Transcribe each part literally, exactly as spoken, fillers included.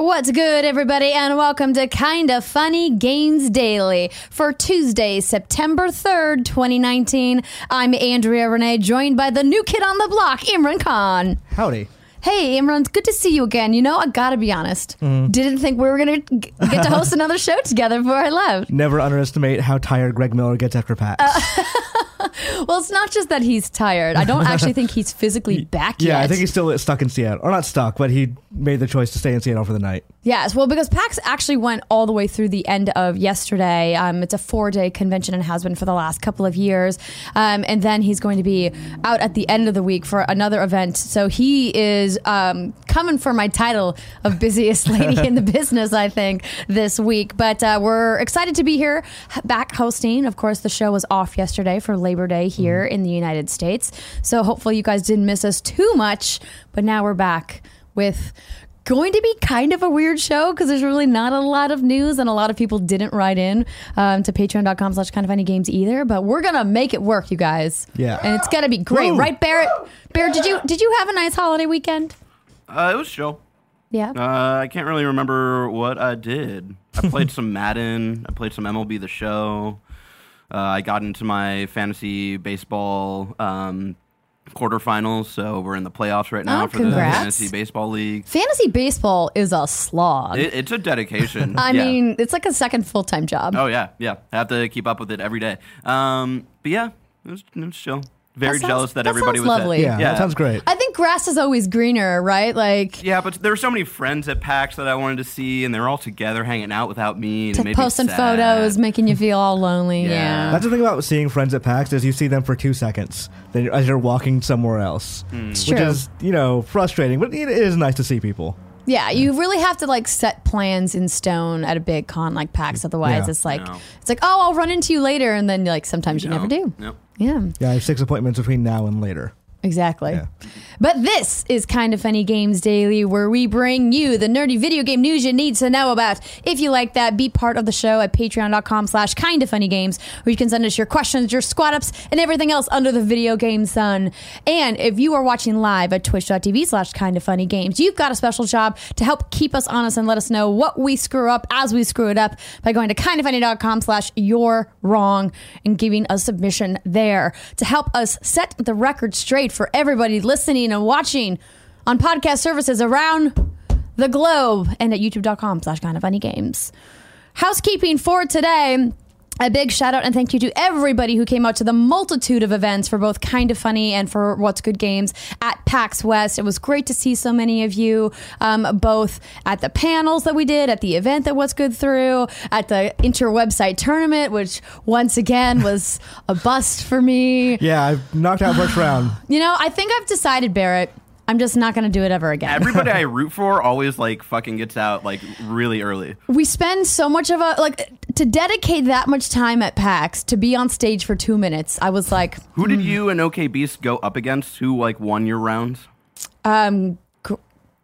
What's good, everybody, and welcome to Kinda Funny Games Daily for Tuesday, September third, twenty nineteen. I'm Andrea Renee, joined by the new kid on the block, Imran Khan. Howdy. Hey, Imran, it's good to see you again. You know, I gotta be honest. Mm. Didn't think we were gonna g- get to host another show together before I left. Never underestimate how tired Greg Miller gets after PAX. Uh, well, it's not just that he's tired. I don't actually think he's physically back yeah, yet. Yeah, I think he's still stuck in Seattle. Or not stuck, but he made the choice to stay in Seattle for the night. Yes, well, because PAX actually went all the way through the end of yesterday. Um, it's a four-day convention and has been for the last couple of years. Um, and then he's going to be out at the end of the week for another event. So he is Um, coming for my title of busiest lady in the business, I think, this week. But uh, we're excited to be here, back hosting. Of course, the show was off yesterday for Labor Day here mm-hmm. in the United States. So hopefully you guys didn't miss us too much. But now we're back with going to be kind of a weird show because there's really not a lot of news, and a lot of people didn't write in um, to patreon.com slash kind of funny games either. But we're gonna make it work, you guys. Yeah, and it's gonna be great, Woo! Right, Barrett? Barrett, did you did you have a nice holiday weekend? Uh, it was chill. Yeah. Uh, I can't really remember what I did. I played some Madden. I played some M L B The Show. Uh, I got into my fantasy baseball Um, quarterfinals, so we're in the playoffs right now oh, for congrats. the fantasy baseball league. Fantasy baseball is a slog. It, it's a dedication. I yeah. mean, it's like a second full-time job. Oh yeah, yeah. I have to keep up with it every day. Um, but yeah, it was, it was chill. Very that sounds, jealous that, that everybody was lovely. Yeah, yeah, that sounds great. I think grass is always greener, right? Like yeah, but there were so many friends at PAX that I wanted to see, and they were all together hanging out without me, and it made posting me sad. Photos, making you feel all lonely. yeah. yeah, that's the thing about seeing friends at PAX is you see them for two seconds, then you're, as you're walking somewhere else, mm. which True. is you know frustrating, but it is nice to see people. Yeah, you really have to like set plans in stone at a big con like PAX. Otherwise, yeah. it's like no. it's like oh, I'll run into you later, and then like sometimes you no. never do. No. Yeah, yeah, I have six appointments between now and later. Exactly. Yeah. But this is Kinda Funny Games Daily, where we bring you the nerdy video game news you need to know about. If you like that, be part of the show at patreon.com slash Kinda Funny Games, where you can send us your questions, your squad ups, and everything else under the video game sun. And if you are watching live at twitch.tv slash Kinda Funny Games, you've got a special job to help keep us honest and let us know what we screw up as we screw it up by going to kindafunny.com slash you're wrong and giving a submission there to help us set the record straight for everybody listening and watching on podcast services around the globe and at youtube.com slash kind of funny games. Housekeeping for today. A big shout out and thank you to everybody who came out to the multitude of events for both Kinda Funny and for What's Good Games at PAX West. It was great to see so many of you, um, both at the panels that we did, at the event that What's Good threw, at the interwebsite tournament, which once again was a bust for me. Yeah, I've knocked out first round. You know, I think I've decided, Barrett, I'm just not going to do it ever again. Everybody I root for always like fucking gets out like really early. We spend so much of a like to dedicate that much time at PAX to be on stage for two minutes. I was like, who did mm. you and OK Beast go up against? Who like won your rounds? Um,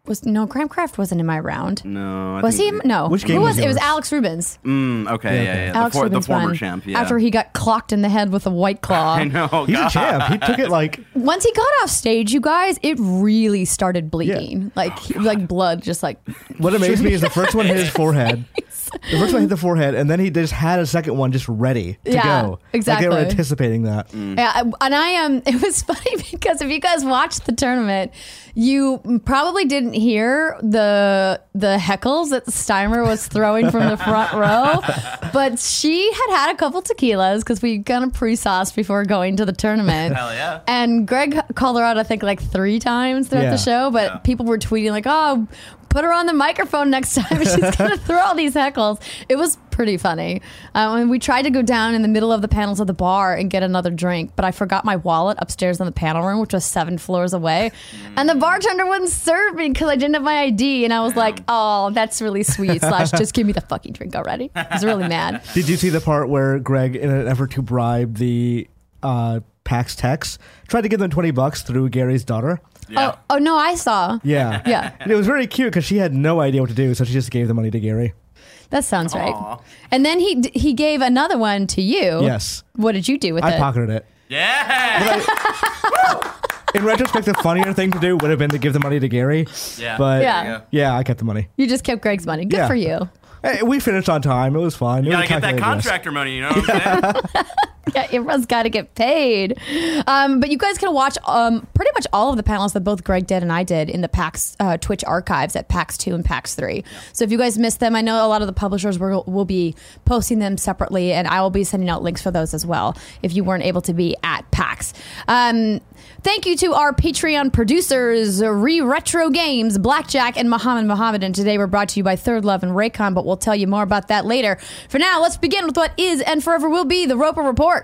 was no Cramcraft wasn't in my round. No, I was think he? It, no, which game who was, was it? Was Alex Rubens? Mm, okay, yeah, okay. yeah, yeah. Alex the, for, Rubens the former champ. Yeah. After he got clocked in the head with a white claw. I know. He's God. a champ. He took it like. Once he got off stage, you guys, it really started bleeding. Yeah. Like, oh, like blood just like. What amazed me is the first one hit his forehead. The first one hit the forehead, and then he just had a second one just ready to yeah, go. Exactly. Like they were anticipating that. Mm. Yeah, and I am. Um, it was funny because if you guys watched the tournament, you probably didn't hear the the heckles that Steimer was throwing from the front row, but she had had a couple tequilas because we kind of pre-sauced before going to the tournament. Hell yeah! And Greg called her out, I think, like three times throughout yeah. the show, but yeah. people were tweeting like, "Oh, put her on the microphone next time. She's going to throw all these heckles." It was pretty funny. Um, and we tried to go down in the middle of the panels of the bar and get another drink, but I forgot my wallet upstairs in the panel room, which was seven floors away. Mm. And the bartender wouldn't serve me because I didn't have my I D. And I was like, oh, that's really sweet. Slash, just give me the fucking drink already. I was really mad. Did you see the part where Greg, in an effort to bribe the uh, PAX techs, tried to give them twenty bucks through Gary's daughter? Yeah. Oh, oh no! I saw. Yeah, yeah. And it was very cute because she had no idea what to do, so she just gave the money to Gary. That sounds Aww. right. And then he he gave another one to you. Yes. What did you do with I it? I pocketed it. Yeah. in retrospect, the funnier thing to do would have been to give the money to Gary. Yeah. But yeah, yeah I kept the money. You just kept Greg's money. Good yeah. for you. Hey, we finished on time. It was fine. You got to get that contractor risk. money, you know what I'm saying? Yeah, everyone's got to get paid. Um, but you guys can watch um, pretty much all of the panels that both Greg did and I did in the PAX uh, Twitch archives at PAX two and PAX three. Yeah. So if you guys missed them, I know a lot of the publishers will, will be posting them separately, and I will be sending out links for those as well if you weren't able to be at PAX. Um, thank you to our Patreon producers, Re-Retro Games, Blackjack, and Muhammad Muhammad. And today we're brought to you by Third Love and Raycon, but we'll tell you more about that later. For now, let's begin with what is and forever will be the Roper Report.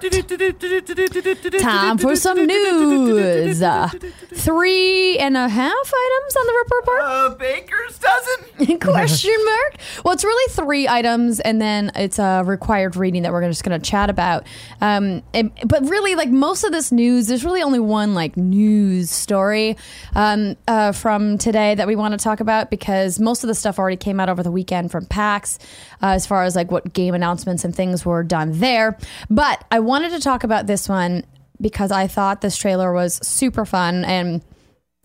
Time for some news. Uh, three and a half items on the Roper Report? Uh, Baker's dozen? Question mark? Well, it's really three items, and then it's a uh, required reading that we're just going to chat about. Um, and, but really, like most of this news, there's really only one like news story um, uh, from today that we want to talk about, because most of the stuff already came out over the weekend from PAX, uh, as far as like what game announcements and things were done there. But I I wanted to talk about this one because I thought this trailer was super fun, and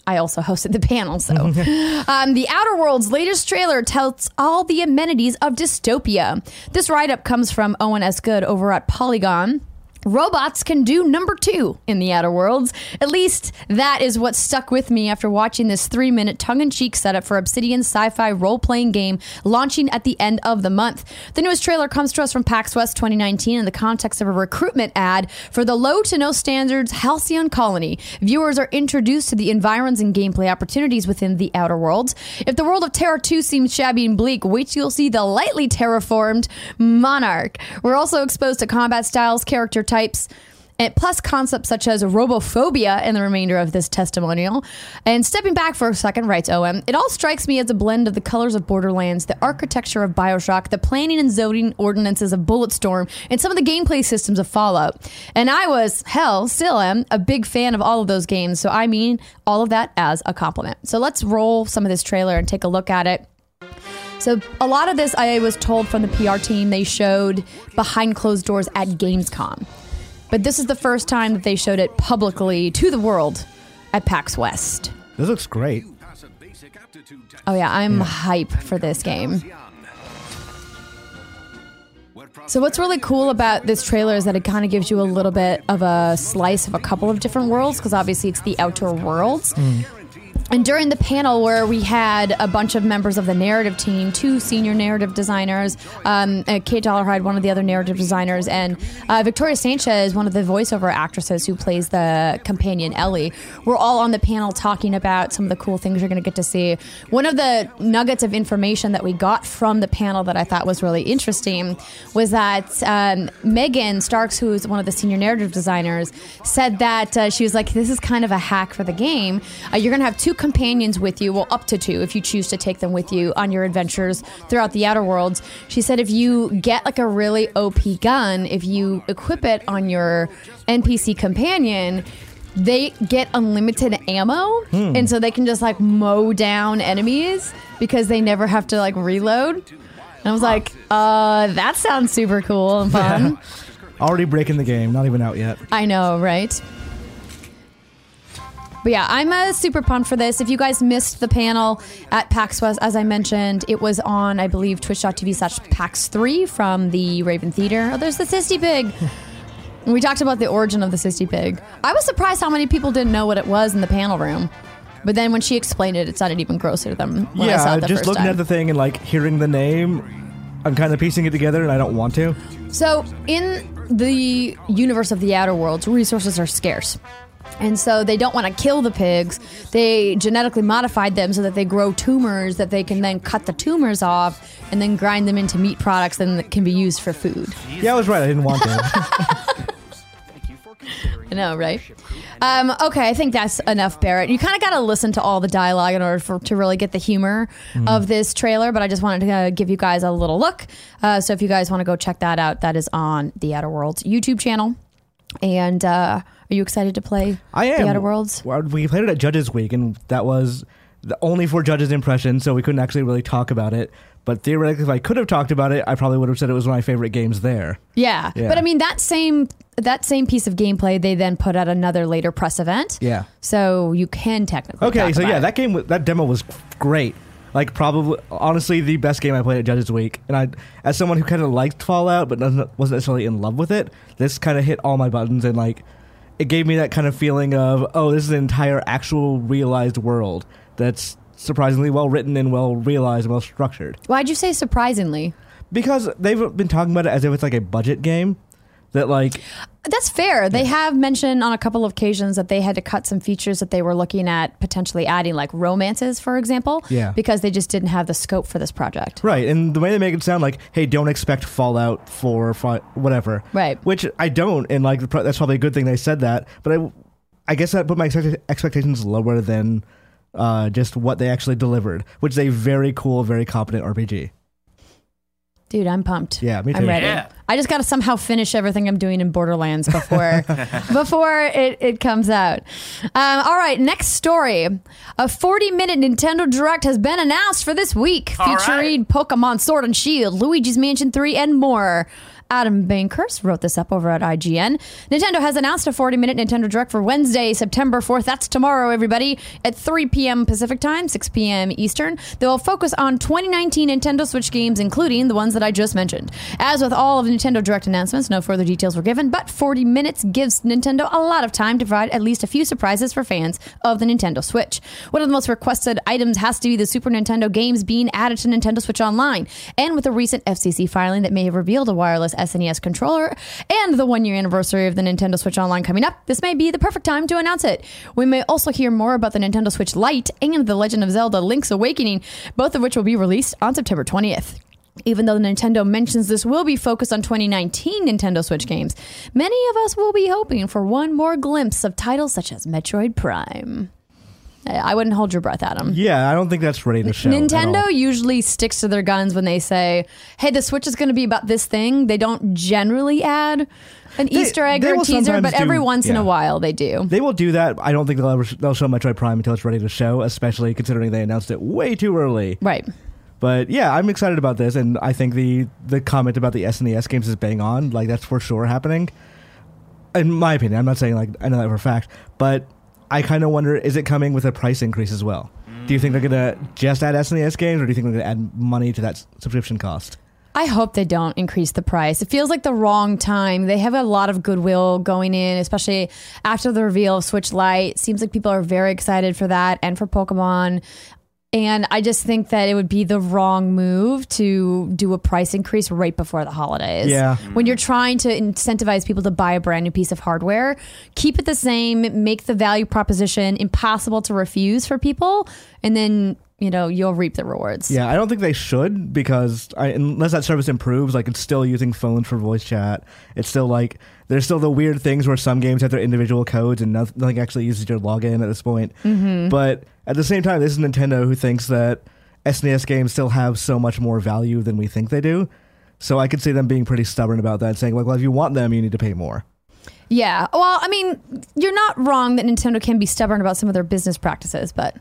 I also hosted the panel, so. um, The Outer Worlds' latest trailer touts all the amenities of dystopia. This write-up comes from Owen S. Good over at Polygon. Robots can do number two in The Outer Worlds. At least that is what stuck with me after watching this three-minute tongue-in-cheek setup for Obsidian's sci-fi role-playing game launching at the end of the month. The newest trailer comes to us from PAX West twenty nineteen in the context of a recruitment ad for the low-to-no-standards Halcyon Colony. Viewers are introduced to the environs and gameplay opportunities within The Outer Worlds. If the world of Terra two seems shabby and bleak, wait till you'll see the lightly terraformed Monarch. We're also exposed to combat styles, character types, types, and plus concepts such as robophobia in the remainder of this testimonial. And stepping back for a second, writes O M, it all strikes me as a blend of the colors of Borderlands, the architecture of Bioshock, the planning and zoning ordinances of Bulletstorm, and some of the gameplay systems of Fallout. And I was, hell, still am, a big fan of all of those games, so I mean all of that as a compliment. So let's roll some of this trailer and take a look at it. So a lot of this, I was told from the P R team, they showed behind closed doors at Gamescom. But this is the first time that they showed it publicly to the world at PAX West. This looks great. Oh yeah, I'm yeah. hype for this game. So what's really cool about this trailer is that it kind of gives you a little bit of a slice of a couple of different worlds, because obviously it's The Outer Worlds. Mm. And during the panel where we had a bunch of members of the narrative team, two senior narrative designers, um, Kate Dollarhide, one of the other narrative designers, and uh, Victoria Sanchez, one of the voiceover actresses who plays the companion Ellie, we're all on the panel talking about some of the cool things you're going to get to see. One of the nuggets of information that we got from the panel that I thought was really interesting was that um, Megan Starks, who is one of the senior narrative designers, said that uh, she was like, this is kind of a hack for the game. Uh, you're going to have two companions with you, well, up to two if you choose to take them with you on your adventures throughout the Outer Worlds. She said if you get like a really O P gun, if you equip it on your N P C companion, they get unlimited ammo, hmm. and so they can just like mow down enemies because they never have to like reload. And I was like, uh, that sounds super cool and fun. Yeah. Already breaking the game, not even out yet. I know, right? But yeah, I'm uh, super pumped for this. If you guys missed the panel at PAX West, as I mentioned, it was on, I believe, twitch dot t v slash PAX three from the Raven Theater. Oh, there's the Sissy Pig. We talked about the origin of the Sissy Pig. I was surprised how many people didn't know what it was in the panel room. But then when she explained it, it sounded even grosser than when yeah, I saw it the first time. Yeah, just looking at the thing and like hearing the name, I'm kind of piecing it together and I don't want to. So in the universe of the Outer Worlds, resources are scarce. And so they don't want to kill the pigs. They genetically modified them so that they grow tumors that they can then cut the tumors off and then grind them into meat products and that can be used for food. Yeah, I was right. I didn't want that. I know, right? Um, okay, I think that's enough, Barrett. You kind of got to listen to all the dialogue in order for, to really get the humor mm. of this trailer, but I just wanted to uh, give you guys a little look. Uh, so if you guys want to go check that out, that is on The Outer Worlds YouTube channel. And uh, are you excited to play I am. The Outer Worlds? We played it at Judges Week, and that was the only for Judges' impression, so we couldn't actually really talk about it. But theoretically, if I could have talked about it, I probably would have said it was one of my favorite games there. Yeah. yeah. But I mean, that same that same piece of gameplay, they then put at another later press event. Yeah. So you can technically Okay, talk so about yeah, it. that game, that demo was great. Like, probably, honestly, the best game I played at Judges Week. And I, as someone who kind of liked Fallout, but wasn't necessarily in love with it, this kind of hit all my buttons, and like, it gave me that kind of feeling of, oh, this is an entire actual realized world that's surprisingly well written and well realized and well structured. Why'd you say surprisingly? Because they've been talking about it as if it's like a budget game that like... That's fair. They have mentioned on a couple of occasions that they had to cut some features that they were looking at potentially adding, like romances, for example, yeah. because they just didn't have the scope for this project. Right, and the way they make it sound like, hey, don't expect Fallout four or five, whatever. Right. Which I don't, and like that's probably a good thing they said that, but I, I guess that put my expectations lower than uh, just what they actually delivered, which is a very cool, very competent R P G. Dude, I'm pumped. Yeah, me too. I'm ready. Yeah. I just got to somehow finish everything I'm doing in Borderlands before before it, it comes out. Um, all right, next story. A forty-minute Nintendo Direct has been announced for this week, all featuring right. Pokemon Sword and Shield, Luigi's Mansion three, and more. Adam Bankhurst wrote this up over at I G N. Nintendo has announced a forty-minute Nintendo Direct for Wednesday, September fourth. That's tomorrow, everybody, at three p.m. Pacific Time, six p.m. Eastern. They'll focus on twenty nineteen Nintendo Switch games, including the ones that I just mentioned. As with all of Nintendo Direct announcements, no further details were given, but forty minutes gives Nintendo a lot of time to provide at least a few surprises for fans of the Nintendo Switch. One of the most requested items has to be the Super Nintendo games being added to Nintendo Switch Online, and with the recent F C C filing that may have revealed a wireless S N E S controller and the one-year anniversary of the Nintendo Switch Online coming up, this may be the perfect time to announce it. We may also hear more about the Nintendo Switch Lite and The Legend of Zelda Link's Awakening, both of which will be released on September twentieth. Even though Nintendo mentions this will be focused on twenty nineteen Nintendo Switch games, many of us will be hoping for one more glimpse of titles such as Metroid Prime. I wouldn't hold your breath, Adam. Yeah, I don't think that's ready to show. Nintendo usually sticks to their guns when they say, hey, the Switch is going to be about this thing. They don't generally add an they, Easter egg or a teaser, but do, every once yeah. in a while they do. They will do that. I don't think they'll ever they'll show Metroid Prime until it's ready to show, especially considering they announced it way too early. Right. But yeah, I'm excited about this, and I think the, the comment about the S N E S games is bang on. Like, that's for sure happening. In my opinion, I'm not saying like I know that for a fact, but... I kind of wonder, is it coming with a price increase as well? Mm. Do you think they're going to just add S N E S games, or do you think they're going to add money to that s- subscription cost? I hope they don't increase the price. It feels like the wrong time. They have a lot of goodwill going in, especially after the reveal of Switch Lite. Seems like people are very excited for that and for Pokemon. And I just think that it would be the wrong move to do a price increase right before the holidays. Yeah. When you're trying to incentivize people to buy a brand new piece of hardware, keep it the same, make the value proposition impossible to refuse for people, and then, you know, you'll reap the rewards. Yeah, I don't think they should, because I, unless that service improves, like, it's still using phones for voice chat. It's still like, there's still the weird things where some games have their individual codes and nothing, nothing actually uses your login at this point. Mm-hmm. But... at the same time, this is Nintendo, who thinks that S N E S games still have so much more value than we think they do. So I could see them being pretty stubborn about that, saying, like, well, if you want them, you need to pay more. Yeah. Well, I mean, you're not wrong that Nintendo can be stubborn about some of their business practices, but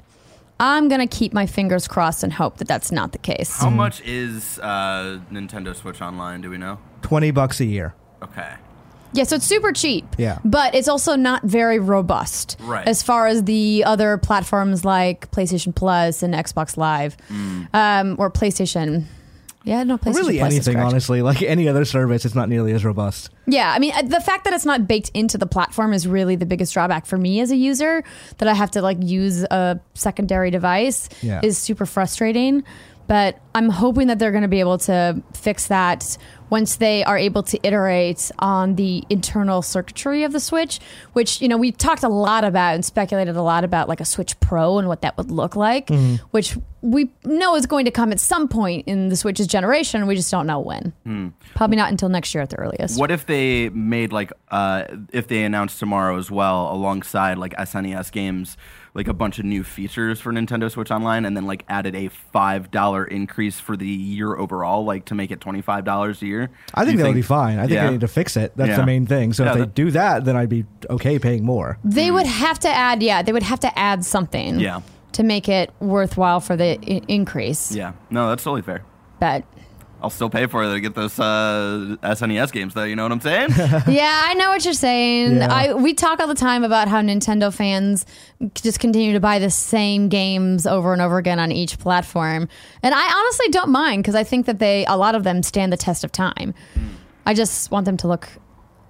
I'm going to keep my fingers crossed and hope that that's not the case. How mm. much is uh, Nintendo Switch Online, do we know? twenty bucks a year. Okay. Yeah, so it's super cheap, yeah. but it's also not very robust right. as far as the other platforms like PlayStation Plus and Xbox Live, mm. um, or PlayStation. Yeah, no, PlayStation Plus. Really anything, honestly. Like any other service, it's not nearly as robust. Yeah, I mean, the fact that it's not baked into the platform is really the biggest drawback for me as a user, that I have to like use a secondary device yeah. is super frustrating. But I'm hoping that they're going to be able to fix that once they are able to iterate on the internal circuitry of the Switch, which, you know, we talked a lot about and speculated a lot about, like a Switch Pro and what that would look like, mm-hmm. which we know is going to come at some point in the Switch's generation. We just don't know when. Mm. Probably not until next year at the earliest. What if they made like, uh, if they announced tomorrow as well, alongside like S N E S games, like a bunch of new features for Nintendo Switch Online, and then like added a five dollars increase for the year overall, like to make it twenty-five dollars a year? I think that would be fine. I think yeah. they need to fix it. That's yeah. the main thing. So yeah, if they do that, then I'd be okay paying more. They mm. would have to add, yeah, they would have to add something yeah. to make it worthwhile for the I- increase. Yeah, no, that's totally fair. bet. I'll still pay for it to get those uh, S N E S games, though. You know what I'm saying? Yeah, I know what you're saying. Yeah. I we talk all the time about how Nintendo fans just continue to buy the same games over and over again on each platform, and I honestly don't mind because I think that they a lot of them stand the test of time. I just want them to look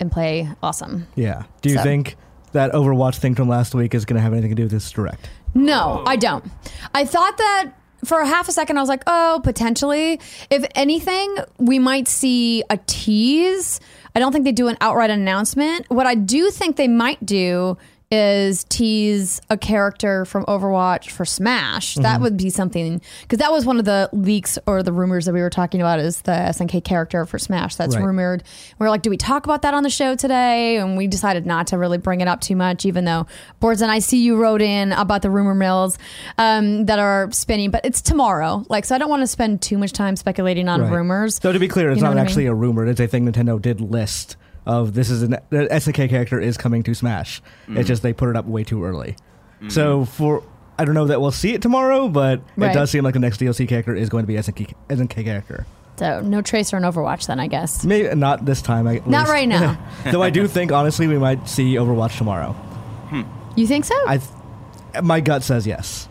and play awesome. Yeah. Do you so. think that Overwatch thing from last week is going to have anything to do with this Direct? No, oh. I don't. I thought that. For a half a second, I was like, oh, potentially. If anything, we might see a tease. I don't think they do an outright announcement. What I do think they might do is tease a character from Overwatch for Smash. Mm-hmm. That would be something, because that was one of the leaks or the rumors that we were talking about is the S N K character for Smash that's right. rumored. We were like, do we talk about that on the show today? And we decided not to really bring it up too much, even though Boards and I see you wrote in about the rumor mills um, that are spinning, but it's tomorrow. Like, so I don't want to spend too much time speculating on right. rumors. So to be clear, it's you not actually I mean? a rumor. It's a thing Nintendo did list. Of this is an the S N K character is coming to Smash. Mm. It's just they put it up way too early. Mm. So for I don't know that we'll see it tomorrow, but right. it does seem like the next D L C character is going to be S N K S N K character. So no Tracer in Overwatch then, I guess. Maybe not this time. I, not least. right now. Though I do think honestly we might see Overwatch tomorrow. Hmm. You think so? I th- my gut says yes.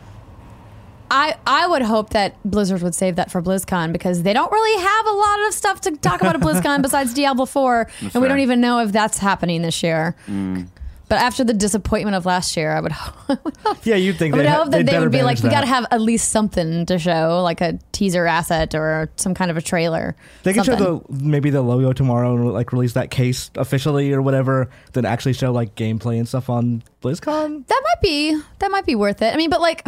I, I would hope that Blizzard would save that for BlizzCon because they don't really have a lot of stuff to talk about at BlizzCon besides Diablo four, that's and fair. We don't even know if that's happening this year. Mm. But after the disappointment of last year, I would hope, yeah, you'd think I would hope ha- that they would be like, that. we got to have at least something to show, like a teaser asset or some kind of a trailer. They could show the, maybe the logo tomorrow and like release that case officially or whatever, then actually show like gameplay and stuff on BlizzCon. That might be, that might be worth it. I mean, but like...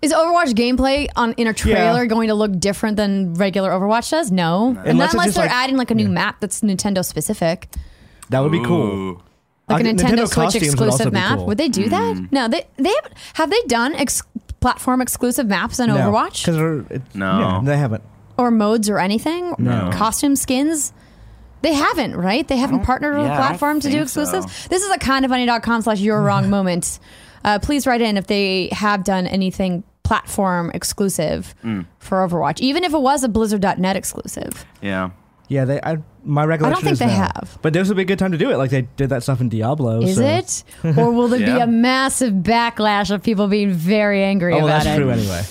Is Overwatch gameplay on in a trailer yeah. going to look different than regular Overwatch does? No. Unless, and unless they're like, adding like a new yeah. map that's Nintendo specific. That would be cool. Like I, a Nintendo, Nintendo Switch exclusive would map. Cool. Would they do mm. that? No. They they have, have they done ex- platform exclusive maps in no. Overwatch? It, no. Yeah, they haven't. Or modes or anything? No. Costume skins? They haven't, right? They haven't partnered with yeah, a platform I to do exclusives? So. This is a kindafunny.com slash you're wrong moment. Uh, please write in if they have done anything platform exclusive mm. for Overwatch, even if it was a Blizzard dot net exclusive. Yeah. Yeah, they. I, my recollection I don't think is they now. have. But this would be a good time to do it. Like, they did that stuff in Diablo. Is so. it? Or will there yeah. be a massive backlash of people being very angry oh, about it? Oh, that's true anyway.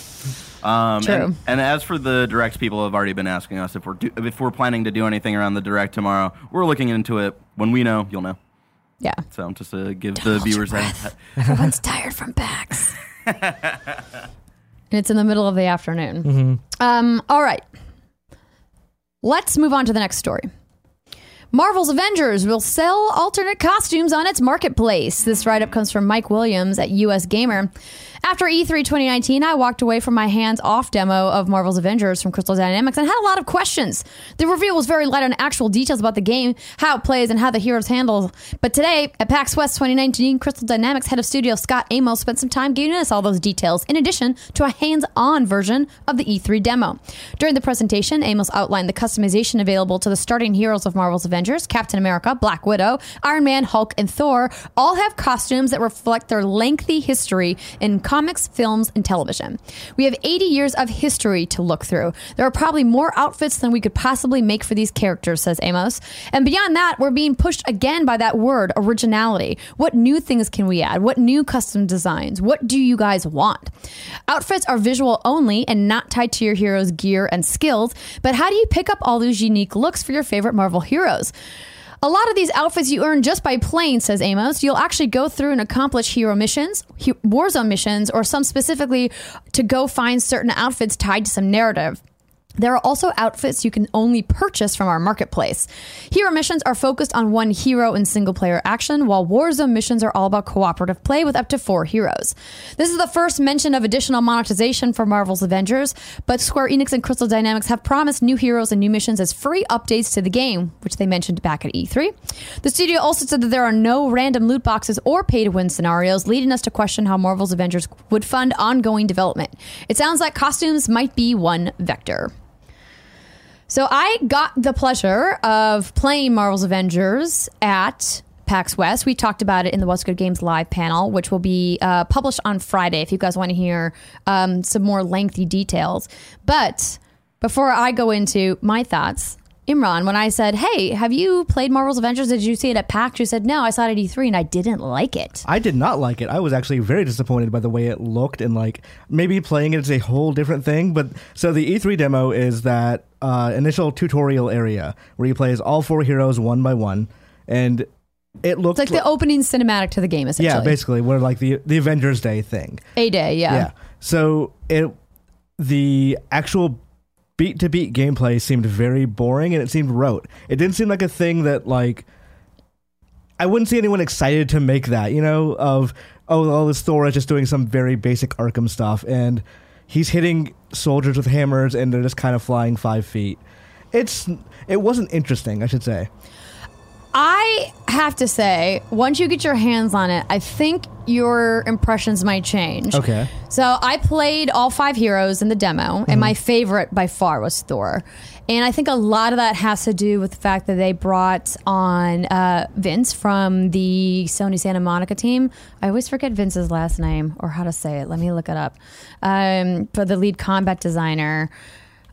Um, True. And, and as for the Direct, people have already been asking us if we're do, if we're planning to do anything around the Direct tomorrow. We're looking into it. When we know, you'll know. Yeah. So just to give don't the viewers that. Everyone's tired from PAX. And it's in the middle of the afternoon. Mm-hmm. Um, all right. Let's move on to the next story. Marvel's Avengers will sell alternate costumes on its marketplace. This write-up comes from Mike Williams at U S Gamer. After E three twenty nineteen, I walked away from my hands-off demo of Marvel's Avengers from Crystal Dynamics and had a lot of questions. The reveal was very light on actual details about the game, how it plays, and how the heroes handle. But today, at PAX West twenty nineteen, Crystal Dynamics head of studio Scott Amos spent some time giving us all those details, in addition to a hands-on version of the E three demo. During the presentation, Amos outlined the customization available to the starting heroes of Marvel's Avengers. Captain America, Black Widow, Iron Man, Hulk, and Thor all have costumes that reflect their lengthy history in comics, films, and television. We have eighty years of history to look through. There are probably more outfits than we could possibly make for these characters, says Amos. And beyond that, we're being pushed again by that word, originality. What new things can we add? What new custom designs? What do you guys want? Outfits are visual only and not tied to your hero's gear and skills, but how do you pick up all those unique looks for your favorite Marvel heroes? A lot of these outfits you earn just by playing, says Amos. You'll actually go through and accomplish hero missions, he- Warzone missions, or some specifically to go find certain outfits tied to some narrative. There are also outfits you can only purchase from our marketplace. Hero missions are focused on one hero in single-player action, while Warzone missions are all about cooperative play with up to four heroes. This is the first mention of additional monetization for Marvel's Avengers, but Square Enix and Crystal Dynamics have promised new heroes and new missions as free updates to the game, which they mentioned back at E three. The studio also said that there are no random loot boxes or pay-to-win scenarios, leading us to question how Marvel's Avengers would fund ongoing development. It sounds like costumes might be one vector. So I got the pleasure of playing Marvel's Avengers at PAX West. We talked about it in the What's Good Games live panel, which will be uh, published on Friday if you guys want to hear um, some more lengthy details. But Before I go into my thoughts, Imran, when I said, hey, have you played Marvel's Avengers? Did you see it at PAX? You said, no, I saw it at E three and I didn't like it. I did not like it. I was actually very disappointed by the way it looked, and like maybe playing it is a whole different thing. But so the E three demo is that uh, initial tutorial area where you play as all four heroes one by one. And it looked it's like, like the opening cinematic to the game, essentially. Yeah, basically. Where like the, the Avengers Day thing. A day, yeah. Yeah. So it the actual beat-to-beat gameplay seemed very boring, and it seemed rote. It didn't seem like a thing that, like, I wouldn't see anyone excited to make that, you know, of, oh, oh this Thor is just doing some very basic Arkham stuff, and he's hitting soldiers with hammers, and they're just kind of flying five feet. It's It wasn't interesting, I should say. I have to say, once you get your hands on it, I think your impressions might change. Okay. So I played all five heroes in the demo, mm-hmm. and my favorite by far was Thor. And I think a lot of that has to do with the fact that they brought on uh, Vince from the Sony Santa Monica team. I always forget Vince's last name or how to say it. Let me look it up. Um, for the lead combat designer.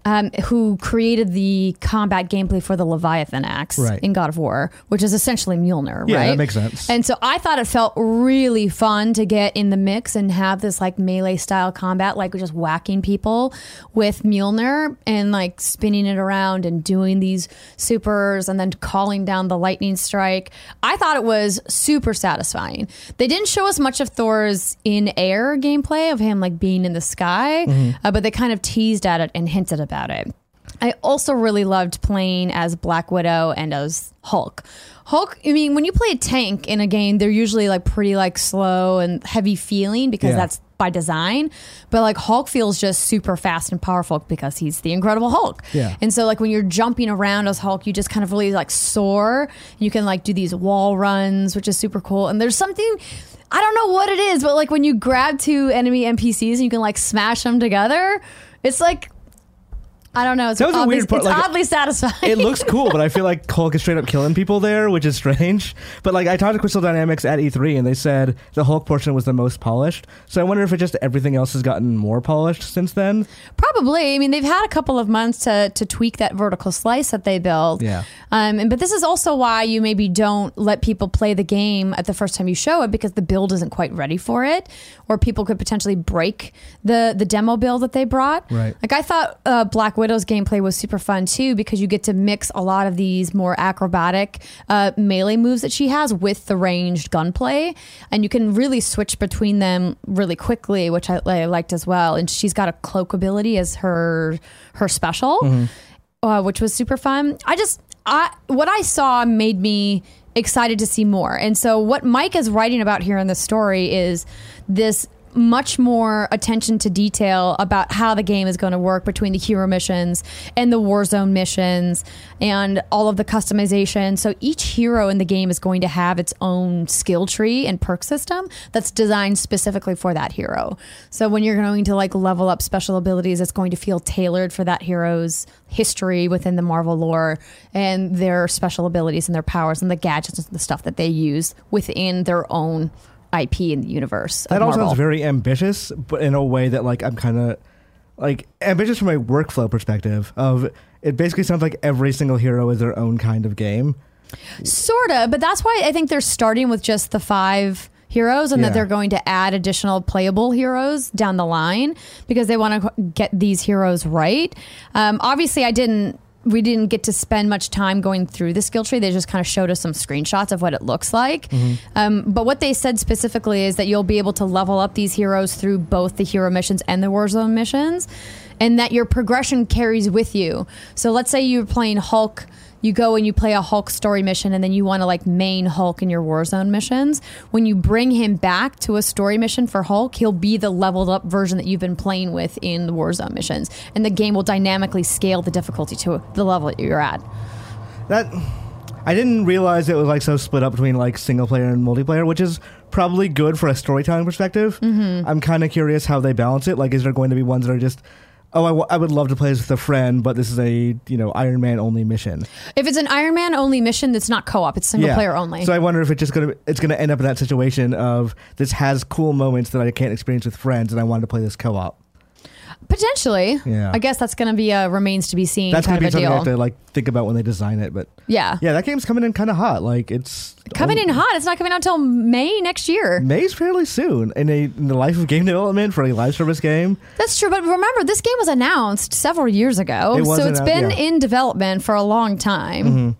Um, who created the combat gameplay for the Leviathan axe right. in God of War, which is essentially Mjolnir, yeah, right? Yeah, that makes sense. And so I thought it felt really fun to get in the mix and have this like melee-style combat, like just whacking people with Mjolnir and like spinning it around and doing these supers and then calling down the lightning strike. I thought it was super satisfying. They didn't show us much of Thor's in-air gameplay of him like being in the sky, mm-hmm. uh, but they kind of teased at it and hinted about it. About it. I also really loved playing as Black Widow and as Hulk. Hulk, I mean, when you play a tank in a game, they're usually like pretty like slow and heavy feeling because yeah. that's by design. But like Hulk feels just super fast and powerful because he's the Incredible Hulk. Yeah. And so like when you're jumping around as Hulk, you just kind of really like soar. You can like do these wall runs, which is super cool. And there's something, I don't know what it is, but like when you grab two enemy N P Cs and you can like smash them together, it's like, I don't know. It's, oddly, a weird part. It's like, oddly satisfying. It looks cool, but I feel like Hulk is straight up killing people there, which is strange. But like I talked to Crystal Dynamics at E three, and they said the Hulk portion was the most polished. So I wonder if it just everything else has gotten more polished since then. Probably. I mean, they've had a couple of months to to tweak that vertical slice that they built. Yeah. Um. And, but this is also why you maybe don't let people play the game at the first time you show it, because the build isn't quite ready for it, or people could potentially break the the demo build that they brought. Right. Like I thought uh, Black Widow Widow's gameplay was super fun too, because you get to mix a lot of these more acrobatic uh, melee moves that she has with the ranged gunplay, and you can really switch between them really quickly, which I, I liked as well. And she's got a cloak ability as her her special, mm-hmm. uh, which was super fun. I just I what I saw made me excited to see more. And so what Mike is writing about here in the story is this much more attention to detail about how the game is going to work between the hero missions and the Warzone missions and all of the customization. So each hero in the game is going to have its own skill tree and perk system that's designed specifically for that hero. So when you're going to like level up special abilities, it's going to feel tailored for that hero's history within the Marvel lore and their special abilities and their powers and the gadgets and the stuff that they use within their own I P in the universe. That all sounds very ambitious, but in a way that like I'm kind of like ambitious from a workflow perspective of it basically sounds like every single hero is their own kind of game. Sort of, but that's why I think they're starting with just the five heroes and yeah. that they're going to add additional playable heroes down the line because they want to get these heroes right. Um, obviously, I didn't We didn't get to spend much time going through the skill tree. They just kind of showed us some screenshots of what it looks like. Mm-hmm. Um, but what they said specifically is that you'll be able to level up these heroes through both the hero missions and the Warzone missions, and that your progression carries with you. So let's say you're playing Hulk. You go and you play a Hulk story mission, and then you want to like main Hulk in your Warzone missions. When you bring him back to a story mission for Hulk, he'll be the leveled up version that you've been playing with in the Warzone missions. And the game will dynamically scale the difficulty to the level that you're at. That I didn't realize it was like so split up between like single player and multiplayer, which is probably good for a storytelling perspective. Mm-hmm. I'm kind of curious how they balance it. Like, is there going to be ones that are just oh, I, w- I would love to play this with a friend, but this is a, you know, Iron Man only mission. If it's an Iron Man only mission, that's not co-op. It's single yeah. player only. So I wonder if it's just gonna it's gonna end up in that situation of this has cool moments that I can't experience with friends, and I wanted to play this co-op. Potentially. Yeah. I guess that's going to be a remains to be seen that's kind gonna of be a deal. That's going to be something I have to like, think about when they design it. But yeah. Yeah, that game's coming in kind of hot. Like it's Coming only, in hot. It's not coming out until May next year. May's fairly soon in, a, in the life of game development for a live service game. That's true. But remember, this game was announced several years ago. It so it's out, been yeah. in development for a long time. Mm-hmm.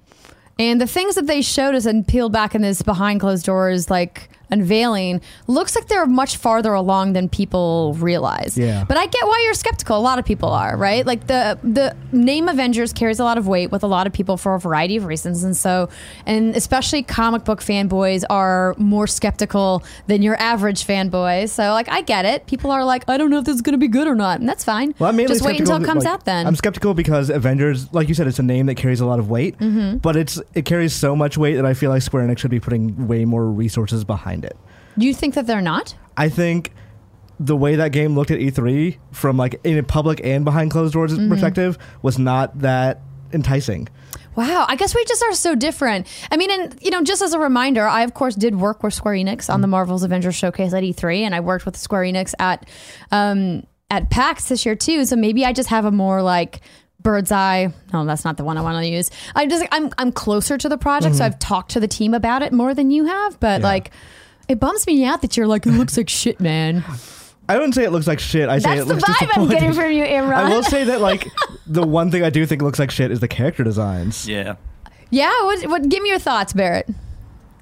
And the things that they showed us and peeled back in this behind closed doors, like unveiling, looks like they're much farther along than people realize. Yeah. But I get why you're skeptical. A lot of people are, right? Like the the name Avengers carries a lot of weight with a lot of people for a variety of reasons. And so, and especially comic book fanboys are more skeptical than your average fanboy. So like, I get it. People are like, I don't know if this is going to be good or not. And that's fine. Well, I'm just wait until it comes like, out then. I'm skeptical because Avengers, like you said, it's a name that carries a lot of weight, mm-hmm. but it's it carries so much weight that I feel like Square Enix should be putting way more resources behind it. You think that they're not? I think the way that game looked at E three from like in a public and behind closed doors mm-hmm. perspective was not that enticing. Wow, I guess we just are so different. I mean, and you know, just as a reminder, I of course did work with Square Enix on mm-hmm. the Marvel's Avengers showcase at E three, and I worked with Square Enix at um, at PAX this year too. So maybe I just have a more like bird's eye. No, that's not the one I want to use. I just I'm I'm closer to the project, mm-hmm. so I've talked to the team about it more than you have, but yeah. like. It bums me out that you're like, it looks like shit, man. I wouldn't say it looks like shit. I say it looks disappointing. That's the vibe I'm getting from you, Imran. I will say that, like, the one thing I do think looks like shit is the character designs. Yeah. Yeah? What? What? Give me your thoughts, Barrett.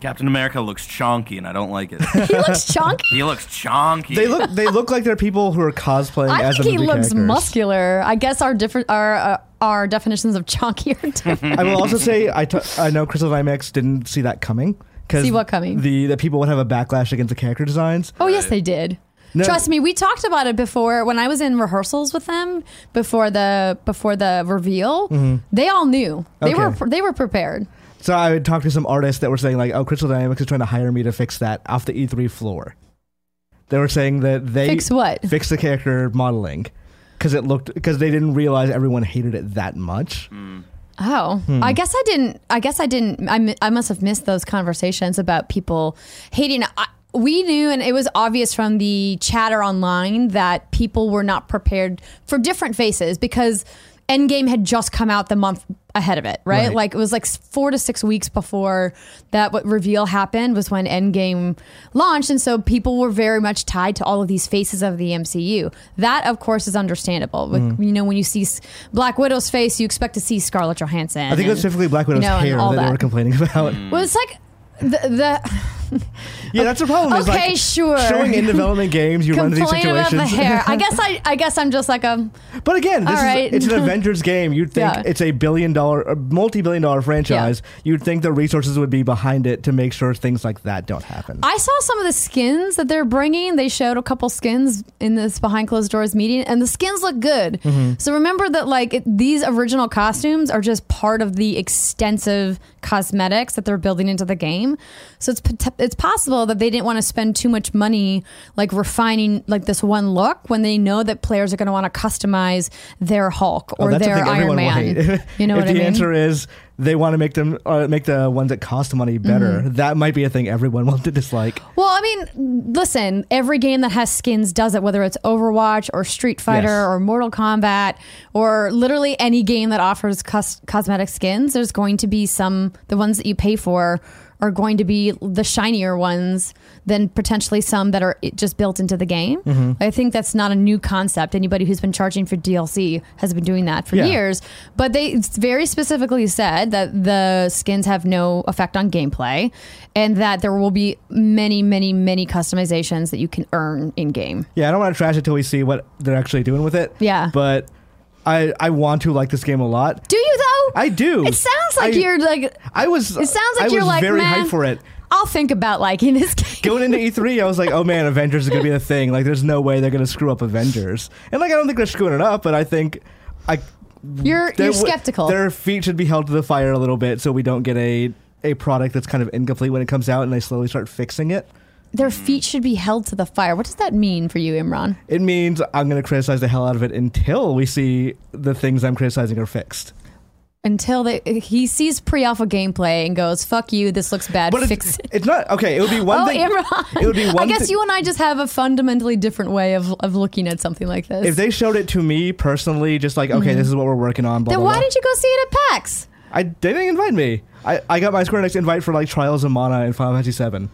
Captain America looks chonky, and I don't like it. He looks chonky? He looks chonky. They look They look like they're people who are cosplaying I as I think he looks characters. Muscular. I guess our different our uh, our definitions of chonky are different. I will also say, I, t- I know Crystal Dynamics didn't see that coming. See what coming? The, the people would have a backlash against the character designs. Oh, yes, they did. No. Trust me, we talked about it before when I was in rehearsals with them before the before the reveal. Mm-hmm. They all knew. They okay. were they were prepared. So I would talk to some artists that were saying like, "Oh, Crystal Dynamics is trying to hire me to fix that off the E three floor." They were saying that they fix what? Fix the character modeling because it looked because they didn't realize everyone hated it that much. Mm. Oh, hmm. I guess I didn't. I guess I didn't. I, I must have missed those conversations about people hating. I, we knew, and it was obvious from the chatter online that people were not prepared for different faces because Endgame had just come out the month ahead of it, right? right? Like it was like four to six weeks before that what reveal happened was when Endgame launched. And so people were very much tied to all of these faces of the M C U. That, of course, is understandable. Mm. Like, you know, when you see Black Widow's face, you expect to see Scarlett Johansson. I think and, it was specifically Black Widow's you know, hair that, that they were complaining about. Mm. Well, it's like the... the yeah, that's the problem. Is okay, like sure. Showing in development games, you run into these situations. About the hair. I guess I, I guess I'm just like a. But again, this right. is, it's an Avengers game. You'd think yeah. it's a billion dollar, a multi-billion dollar franchise. Yeah. You'd think the resources would be behind it to make sure things like that don't happen. I saw some of the skins that they're bringing. They showed a couple skins in this behind closed doors meeting, and the skins look good. Mm-hmm. So remember that, like it, these original costumes are just part of the extensive cosmetics that they're building into the game. So it's potential. It's possible that they didn't want to spend too much money like refining like this one look when they know that players are going to want to customize their Hulk or oh, their Iron Man. You know if what I mean? The answer is they want to make them uh, make the ones that cost money better. Mm-hmm. That might be a thing everyone wants to dislike. Well, I mean, listen, every game that has skins does it, whether it's Overwatch or Street Fighter yes. or Mortal Kombat or literally any game that offers cos- cosmetic skins. There's going to be some the ones that you pay for. Are going to be the shinier ones than potentially some that are just built into the game. Mm-hmm. I think that's not a new concept. Anybody who's been charging for D L C has been doing that for yeah. years. But they very specifically said that the skins have no effect on gameplay and that there will be many, many, many customizations that you can earn in-game. Yeah, I don't want to trash it till we see what they're actually doing with it. Yeah. But... I, I want to like this game a lot. Do you though? I do. It sounds like I, you're like I was. It sounds like I you're was like very man, hyped for it. I'll think about liking this game. Going into E three, I was like, oh man, Avengers is gonna be the thing. Like, there's no way they're gonna screw up Avengers. And like, I don't think they're screwing it up, but I think I you're you're skeptical. Their feet should be held to the fire a little bit, so we don't get a a product that's kind of incomplete when it comes out, and they slowly start fixing it. Their feet should be held to the fire. What does that mean for you, Imran? It means I'm going to criticize the hell out of it until we see the things I'm criticizing are fixed. Until they, he sees pre-alpha gameplay and goes, "Fuck you, this looks bad, but fix it's, it." It's not okay. It would be one oh, thing. Imran. It would be one. I guess thi- you and I just have a fundamentally different way of of looking at something like this. If they showed it to me personally, just like, okay, mm-hmm. this is what we're working on. Blah, then blah, why blah. didn't you go see it at PAX? I they didn't invite me. I, I got my Square Enix invite for like Trials of Mana and Final Fantasy seven.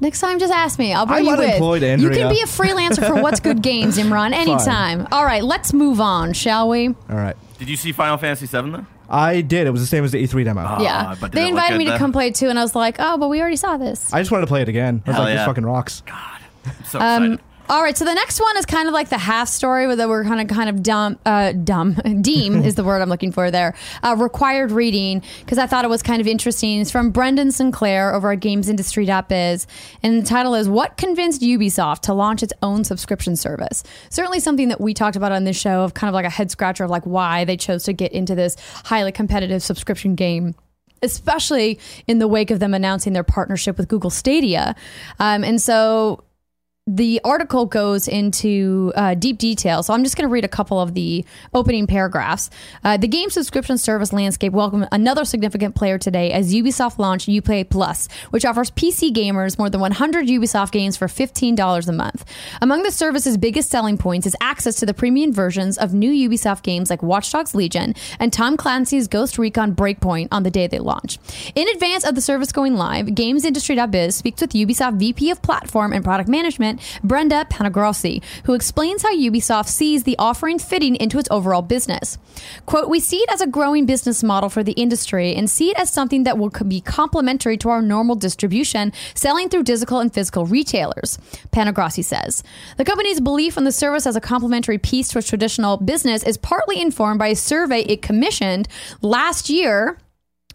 Next time, just ask me. I'll bring I'm you unemployed, Andrea. You can be a freelancer for What's Good Games, Imran, anytime. All right, let's move on, shall we? All right. Did you see Final Fantasy seven though? I did. It was the same as the E three demo. Oh, yeah. But they invited me to then? come play it too, and I was like, oh, but we already saw this. I just wanted to play it again. I was Hell like, yeah. this fucking rocks. God. I'm so um, excited. All right, so the next one is kind of like the half story that we're kind of kind of dumb, uh, dumb, deem is the word I'm looking for there. Uh, required reading, because I thought it was kind of interesting. It's from Brendan Sinclair over at games industry dot biz, and the title is "What Convinced Ubisoft to Launch Its Own Subscription Service?" Certainly something that we talked about on this show, of kind of like a head scratcher of like why they chose to get into this highly competitive subscription game, especially in the wake of them announcing their partnership with Google Stadia, um, and so. The article goes into uh, deep detail, so I'm just going to read a couple of the opening paragraphs. Uh, the game subscription service landscape welcomed another significant player today as Ubisoft launched Uplay Plus, which offers P C gamers more than one hundred Ubisoft games for fifteen dollars a month. Among the service's biggest selling points is access to the premium versions of new Ubisoft games like Watch Dogs Legion and Tom Clancy's Ghost Recon Breakpoint on the day they launch. In advance of the service going live, games industry dot biz speaks with Ubisoft V P of Platform and Product Management, Brenda Panagrossi, who explains how Ubisoft sees the offering fitting into its overall business. Quote, "We see it as a growing business model for the industry and see it as something that will be complementary to our normal distribution, selling through digital and physical retailers," Panagrossi says. The company's belief in the service as a complementary piece to its traditional business is partly informed by a survey it commissioned last year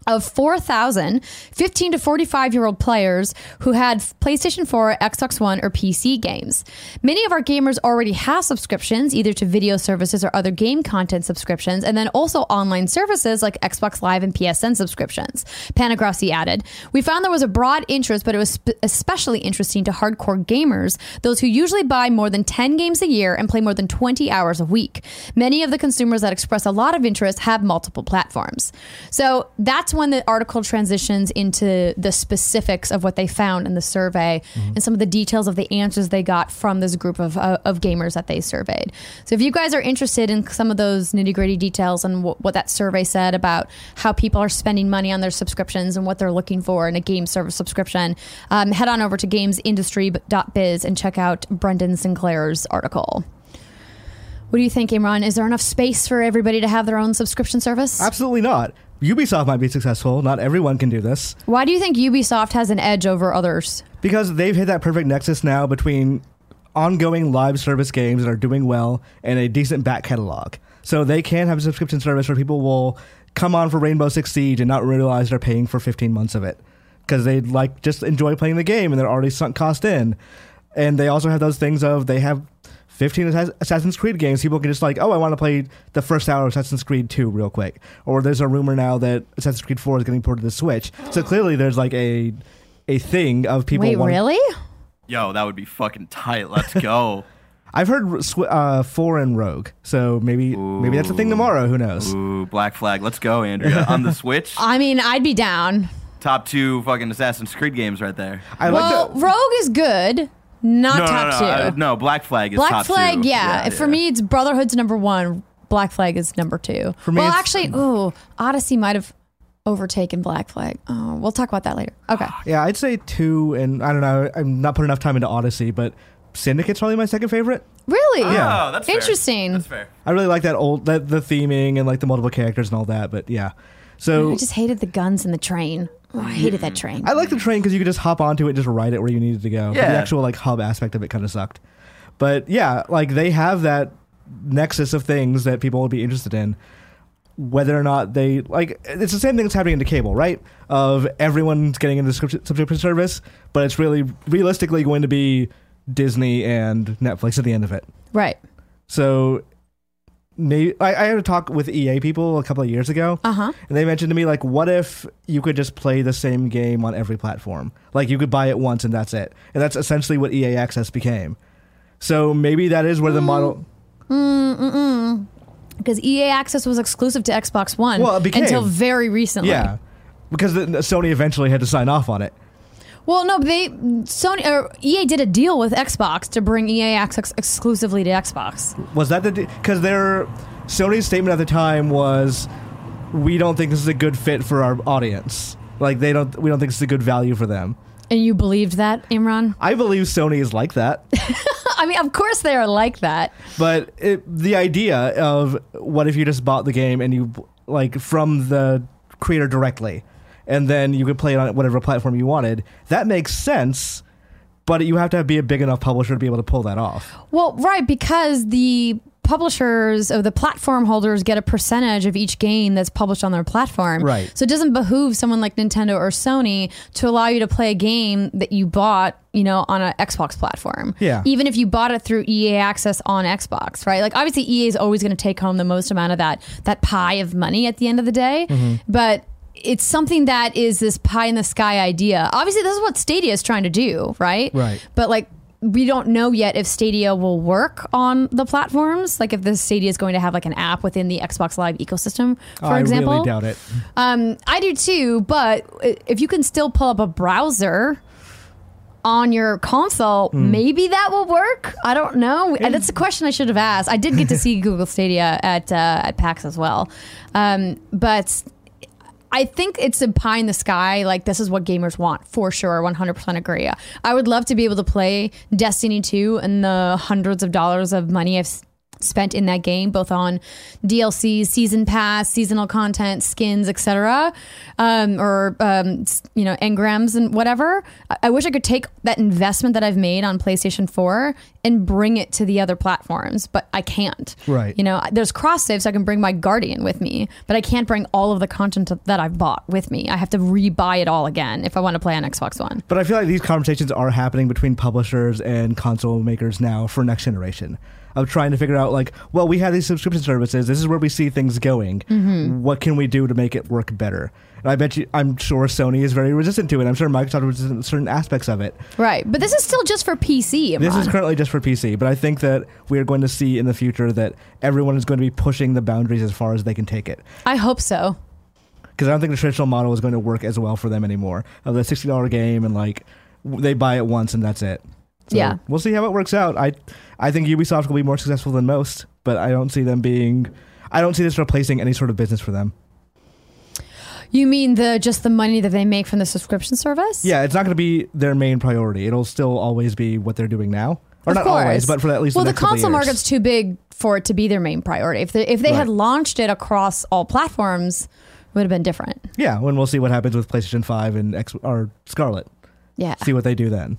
of four thousand fifteen to forty-five-year-old players who had PlayStation four, Xbox One, or P C games. Many of our gamers already have subscriptions, either to video services or other game content subscriptions, and then also online services like Xbox Live and P S N subscriptions. Panagrossi added, "We found there was a broad interest, but it was sp- especially interesting to hardcore gamers, those who usually buy more than ten games a year and play more than twenty hours a week. Many of the consumers that express a lot of interest have multiple platforms." So that's when the article transitions into the specifics of what they found in the survey, mm-hmm. and some of the details of the answers they got from this group of uh, of gamers that they surveyed. So if you guys are interested in some of those nitty-gritty details and w- what that survey said about how people are spending money on their subscriptions and what they're looking for in a game service subscription, um, head on over to games industry dot biz and check out Brendan Sinclair's article. What do you think, Imran? Is there enough space for everybody to have their own subscription service? Absolutely not. Ubisoft might be successful. Not everyone can do this. Why do you think Ubisoft has an edge over others? Because they've hit that perfect nexus now between ongoing live service games that are doing well and a decent back catalog. So they can have a subscription service where people will come on for Rainbow Six Siege and not realize they're paying for fifteen months of it because they like just enjoy playing the game and they're already sunk cost in. And they also have those things of they have fifteen Assassin's Creed games, people can just like, oh, I want to play the first hour of Assassin's Creed two real quick. Or there's a rumor now that Assassin's Creed four is getting ported to the Switch. So clearly there's like a a thing of people... Wait, wanting- really? Yo, that would be fucking tight. Let's go. I've heard uh, four and Rogue, so maybe Ooh. maybe that's a thing tomorrow. Who knows? Ooh, Black Flag. Let's go, Andrea. On the Switch? I mean, I'd be down. Top two fucking Assassin's Creed games right there. I well, like the- Rogue is good. Not no, top no, no, two. Uh, no, Black Flag is Black top Flag, two. Black yeah. Flag, yeah. For yeah. me, it's Brotherhood's number one. Black Flag is number two. For me, well, actually, ooh, Odyssey might have overtaken Black Flag. Oh, we'll talk about that later. Okay. Yeah, I'd say two, and I don't know. I'm not putting enough time into Odyssey, but Syndicate's probably my second favorite. Really? Oh, yeah. That's fair. Interesting. That's fair. I really like that old, that, the theming and like the multiple characters and all that, but yeah. So I just hated the guns and the train. Oh, I hated that train. I like the train because you could just hop onto it and just ride it where you needed to go. Yeah. The actual like hub aspect of it kind of sucked. But yeah, like they have that nexus of things that people would be interested in. Whether or not they... like, it's the same thing that's happening into cable, right? Of everyone's getting into subscription service, but it's really realistically going to be Disney and Netflix at the end of it. Right. So... Maybe, I, I had a talk with E A people a couple of years ago, uh-huh. and they mentioned to me, like, what if you could just play the same game on every platform? Like, you could buy it once and that's it. And that's essentially what E A Access became. So maybe that is where mm. the model... Mm-mm. Because E A Access was exclusive to Xbox One well, it became, until very recently. Yeah, because the, Sony eventually had to sign off on it. Well, no, they Sony or E A did a deal with Xbox to bring E A Access exclusively to Xbox. Was that the deal? Because their Sony's statement at the time was, "We don't think this is a good fit for our audience. Like they don't, we don't think it's a good value for them." And you believed that, Imran? I believe Sony is like that. I mean, of course they are like that. But it, the idea of what if you just bought the game and you like from the creator directly, and then you could play it on whatever platform you wanted. That makes sense, but you have to be a big enough publisher to be able to pull that off. Well, right, because the publishers or the platform holders get a percentage of each game that's published on their platform. Right. So it doesn't behoove someone like Nintendo or Sony to allow you to play a game that you bought, you know, on an Xbox platform. Yeah. Even if you bought it through E A Access on Xbox, right? Like obviously E A is always going to take home the most amount of that that pie of money at the end of the day. Mm-hmm. But it's something that is this pie in the sky idea. Obviously this is what Stadia is trying to do, right? Right. But like we don't know yet if Stadia will work on the platforms. Like if the Stadia is going to have like an app within the Xbox Live ecosystem, for oh, example. I really doubt it. Um, I do too, but if you can still pull up a browser on your console, mm. maybe that will work. I don't know. And that's a question I should have asked. I did get to see Google Stadia at, uh, at PAX as well. Um, but I think it's a pie in the sky, like this is what gamers want, for sure, one hundred percent agree. I would love to be able to play Destiny two and the hundreds of dollars of money I've spent in that game, both on D L Cs, season pass, seasonal content, skins, et cetera, um, or um, you know, engrams and whatever. I wish I could take that investment that I've made on PlayStation four and bring it to the other platforms, but I can't. Right. You know, there's cross saves, so I can bring my Guardian with me, but I can't bring all of the content that I've bought with me. I have to rebuy it all again if I want to play on Xbox One. But I feel like these conversations are happening between publishers and console makers now for next generation. Of trying to figure out, like, well, we have these subscription services. This is where we see things going. Mm-hmm. What can we do to make it work better? And I bet you, I'm sure Sony is very resistant to it. I'm sure Microsoft is resistant to certain aspects of it. Right. But this is still just for P C, Imran. This is currently just for P C. But I think that we are going to see in the future that everyone is going to be pushing the boundaries as far as they can take it. I hope so. Because I don't think the traditional model is going to work as well for them anymore. Of the sixty dollars game and, like, they buy it once and that's it. So yeah, we'll see how it works out. I, I think Ubisoft will be more successful than most, but I don't see them being. I don't see this replacing any sort of business for them. You mean the just the money that they make from the subscription service? Yeah, it's not going to be their main priority. It'll still always be what they're doing now, or of not course. Always, but for at least well, the, next the console market's too big for it to be their main priority. If they, if they right. had launched it across all platforms, it would have been different. Yeah, and we'll see what happens with PlayStation five and X or Scarlet. Yeah, see what they do then.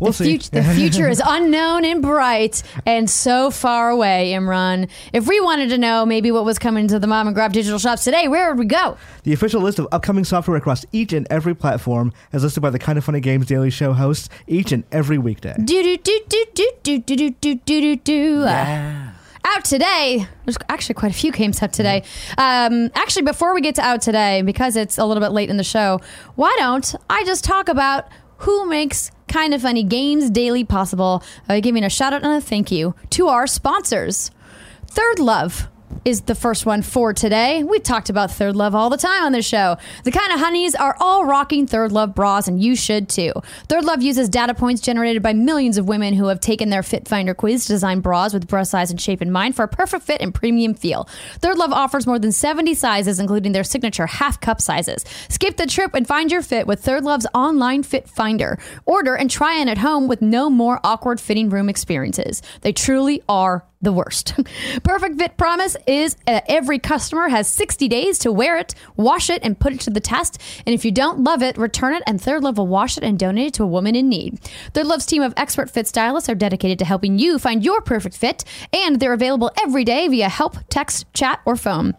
We'll the, see. Fut- the future is unknown and bright and so far away, Imran. If we wanted to know maybe what was coming to the mom and grab digital shops today, where would we go? The official list of upcoming software across each and every platform is listed by the Kinda Funny Games Daily Show hosts each and every weekday. Do do do do do do do do do do. Yeah. Out today, there's actually quite a few games out today. Um, actually, before we get to out today, because it's a little bit late in the show, why don't I just talk about who makes Kinda Funny Games Daily possible by giving a shout out and a thank you to our sponsors. Third Love is the first one for today. We talked about Third Love all the time on this show. The Kinda Honeys are all rocking Third Love bras, and you should too. Third Love uses data points generated by millions of women who have taken their Fit Finder quiz to design bras with breast size and shape in mind for a perfect fit and premium feel. Third Love offers more than seventy sizes, including their signature half cup sizes. Skip the trip and find your fit with Third Love's online Fit Finder. Order and try on at home with no more awkward fitting room experiences. They truly are the worst. Perfect Fit Promise is uh, every customer has sixty days to wear it, wash it, and put it to the test. And if you don't love it, return it, and Third Love will wash it and donate it to a woman in need. Third Love's team of expert fit stylists are dedicated to helping you find your perfect fit, and they're available every day via help, text, chat, or phone.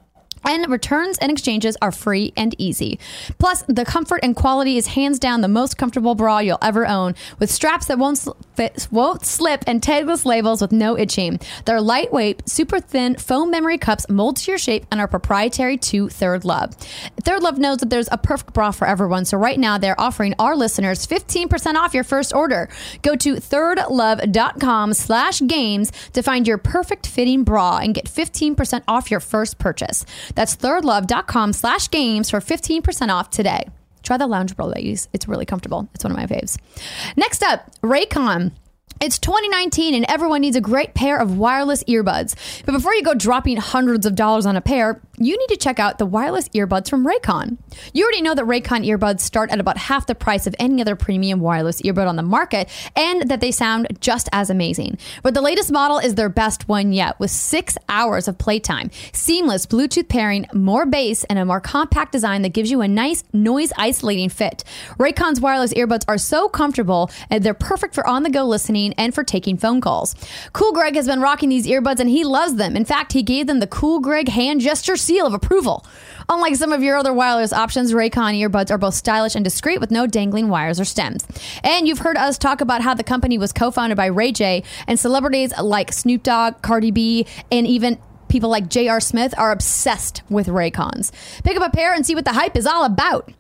And returns and exchanges are free and easy. Plus, the comfort and quality is hands down the most comfortable bra you'll ever own, with straps that won't fit, won't slip, and tagless labels with no itching. Their lightweight, super thin foam memory cups mold to your shape and are proprietary to Third Love. Third Love knows that there's a perfect bra for everyone, so right now they're offering our listeners fifteen percent off your first order. Go to thirdlove dot com slash games to find your perfect fitting bra and get fifteen percent off your first purchase. That's thirdlove dot com slash games for fifteen percent off today. Try the lounge roll that you use. It's really comfortable. It's one of my faves. Next up, Raycon. It's twenty nineteen and everyone needs a great pair of wireless earbuds. But before you go dropping hundreds of dollars on a pair, you need to check out the wireless earbuds from Raycon. You already know that Raycon earbuds start at about half the price of any other premium wireless earbud on the market, and that they sound just as amazing. But the latest model is their best one yet, with six hours of playtime, seamless Bluetooth pairing, more bass, and a more compact design that gives you a nice noise-isolating fit. Raycon's wireless earbuds are so comfortable, and they're perfect for on-the-go listening and for taking phone calls. Cool Greg has been rocking these earbuds, and he loves them. In fact, he gave them the Cool Greg hand gesture seal of approval. Unlike some of your other wireless options, Raycon earbuds are both stylish and discreet with no dangling wires or stems. And you've heard us talk about how the company was co-founded by Ray J, and celebrities like Snoop Dogg, Cardi B, and even people like J R. Smith are obsessed with Raycons. Pick up a pair and see what the hype is all about.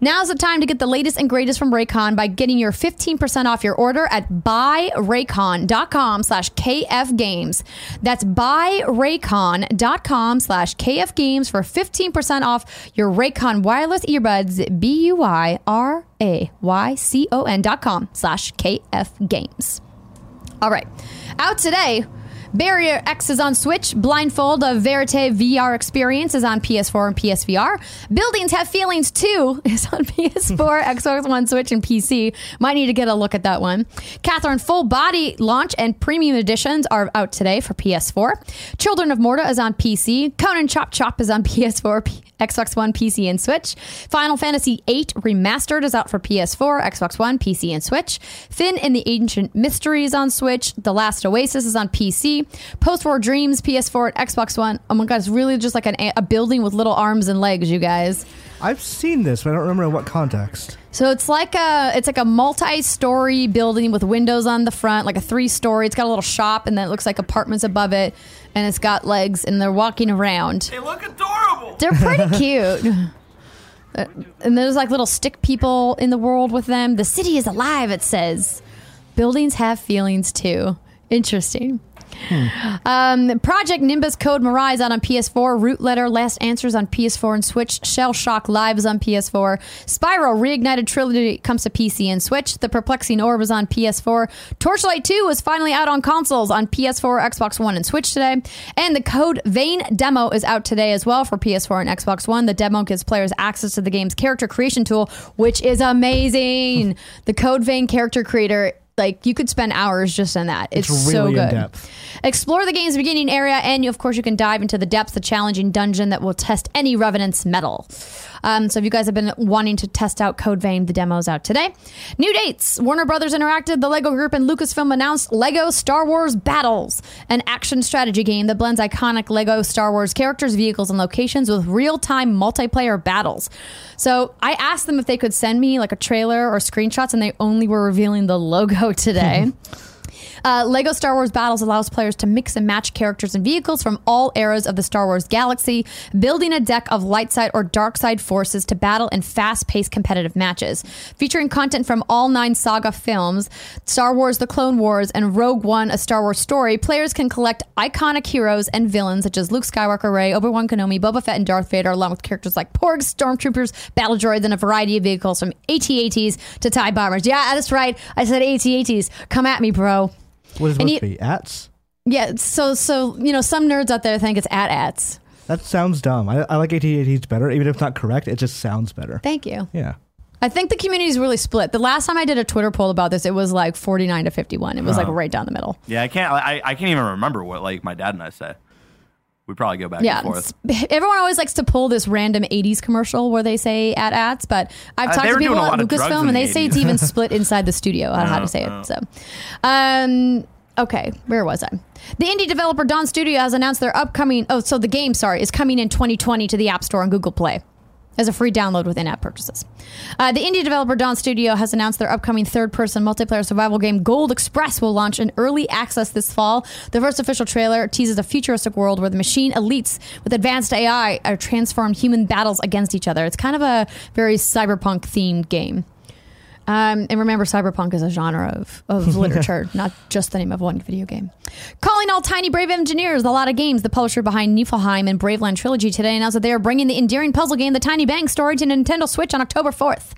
Now's the time to get the latest and greatest from Raycon by getting your fifteen percent off your order at buy raycon dot com slash K F games. That's buy raycon dot com slash K F games for fifteen percent off your Raycon wireless earbuds, B U Y R A Y C O N dot com slash K F games. All right. Out today, Barrier X is on Switch, Blindfold of Verite V R Experience is on P S four and P S V R, Buildings Have Feelings two is on P S four, Xbox One, Switch, and P C. Might need to get a look at that one. Catherine Full Body Launch and Premium Editions are out today for P S four. Children of Morta is on P C, Conan Chop Chop is on P S four, P- Xbox One, P C, and Switch. Final Fantasy eight Remastered is out for P S four, Xbox One, P C, and Switch. Finn and the Ancient Mysteries on Switch, The Last Oasis is on P C, Post-War Dreams, P S four, and Xbox One. Oh my god, it's really just like an, a building with little arms and legs, you guys. I've seen this, but I don't remember in what context. So it's like a it's like a multi-story building with windows on the front, like a three-story. It's got a little shop, and then it looks like apartments above it, and it's got legs, and they're walking around. They look adorable! They're pretty cute. uh, and there's like little stick people in the world with them. The city is alive, it says. Buildings have feelings, too. Interesting. Hmm. Um, Project Nimbus Code Mirai's out on P S four, Root Letter Last Answers on P S four and Switch, Shell Shock Live is on P S four, Spyro Reignited Trilogy comes to P C and Switch, The Perplexing Orb is on P S four, Torchlight two is finally out on consoles on P S four, Xbox One, and Switch today, and the Code Vein demo is out today as well for P S four and Xbox One. The demo gives players access to the game's character creation tool, which is amazing. The Code Vein character creator, like, you could spend hours just on that. It's, it's really so good. In-depth. Explore the game's beginning area, and you, of course, you can dive into the depths, the challenging dungeon that will test any Revenant's metal. Um, so if you guys have been wanting to test out Code Vein, the demo's out today. New dates. Warner Brothers Interactive, the LEGO Group, and Lucasfilm announced LEGO Star Wars Battles, an action strategy game that blends iconic LEGO Star Wars characters, vehicles, and locations with real-time multiplayer battles. So I asked them if they could send me like a trailer or screenshots, and they only were revealing the logo today. Uh, LEGO Star Wars Battles allows players to mix and match characters and vehicles from all eras of the Star Wars galaxy, building a deck of light side or dark side forces to battle in fast-paced competitive matches. Featuring content from all nine saga films, Star Wars The Clone Wars, and Rogue One, A Star Wars Story, players can collect iconic heroes and villains such as Luke Skywalker, Rey, Obi-Wan Kenobi, Boba Fett, and Darth Vader, along with characters like Porgs, Stormtroopers, Battle Droids, and a variety of vehicles from A T A Ts to TIE Bombers. Yeah, that's right. I said A T A Ts. Come at me, bro. What is it supposed to be? Ats? Yeah, so, so you know, some nerds out there think it's at-ats. That sounds dumb. I, I like A T A Ts better. Even if it's not correct, it just sounds better. Thank you. Yeah. I think the community is really split. The last time I did a Twitter poll about this, it was like forty-nine to fifty-one. It was uh-huh. like right down the middle. Yeah, I can't I, I can't even remember what like my dad and I said. We probably go back yeah, and forth. Everyone always likes to pull this random eighties commercial where they say at-ats, but I've uh, talked to people at Lucasfilm and the they eighties. Say it's even split inside the studio on how to say it. So, um, Okay, where was I? The indie developer Dawn Studio has announced their upcoming... Oh, so the game, sorry, is coming in twenty twenty to the App Store and Google Play as a free download with in-app purchases. Uh, the indie developer Dawn Studio has announced their upcoming third-person multiplayer survival game Gold Express will launch in early access this fall. The first official trailer teases a futuristic world where the machine elites with advanced A I are transformed human battles against each other. It's kind of a very cyberpunk-themed game. Um, and remember, cyberpunk is a genre of, of literature, not just the name of one video game. Calling all tiny, brave engineers, the Lot of Games, the publisher behind Niflheim and Braveland Trilogy, today announced that they are bringing the endearing puzzle game The Tiny Bang Story to Nintendo Switch on October fourth.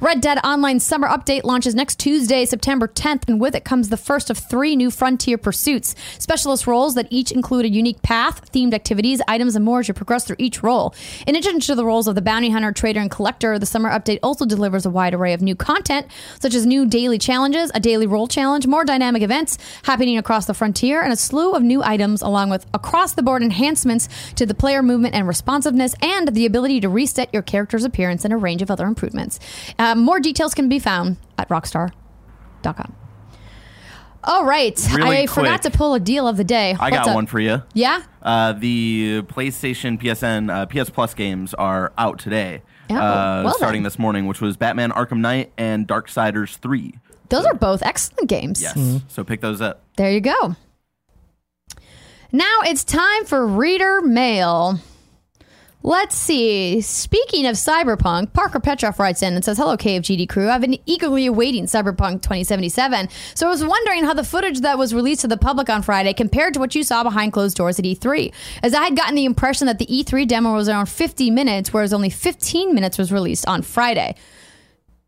Red Dead Online Summer Update launches next Tuesday, September tenth, and with it comes the first of three new Frontier pursuits, specialist roles that each include a unique path, themed activities, items, and more as you progress through each role. In addition to the roles of the bounty hunter, trader, and collector, the Summer Update also delivers a wide array of new content. Content, such as new daily challenges, a daily roll challenge, more dynamic events happening across the frontier, and a slew of new items, along with across-the-board enhancements to the player movement and responsiveness, and the ability to reset your character's appearance and a range of other improvements. Uh, more details can be found at rockstar dot com. All right. Really I quick. forgot to pull a deal of the day. I What's got up? one for you. Yeah? Uh, the PlayStation, P S N, uh, P S Plus games are out today. Oh, uh, well starting then. this morning, which was Batman Arkham Knight and Darksiders three. Those so, are both excellent games. Yes. Mm-hmm. So pick those up. There you go. Now it's time for Reader Mail. Let's see. Speaking of cyberpunk, Parker Petrov writes in and says, "Hello, K F G D crew. I've been eagerly awaiting Cyberpunk twenty seventy-seven, so I was wondering how the footage that was released to the public on Friday compared to what you saw behind closed doors at E three, as I had gotten the impression that the E three demo was around fifty minutes, whereas only fifteen minutes was released on Friday."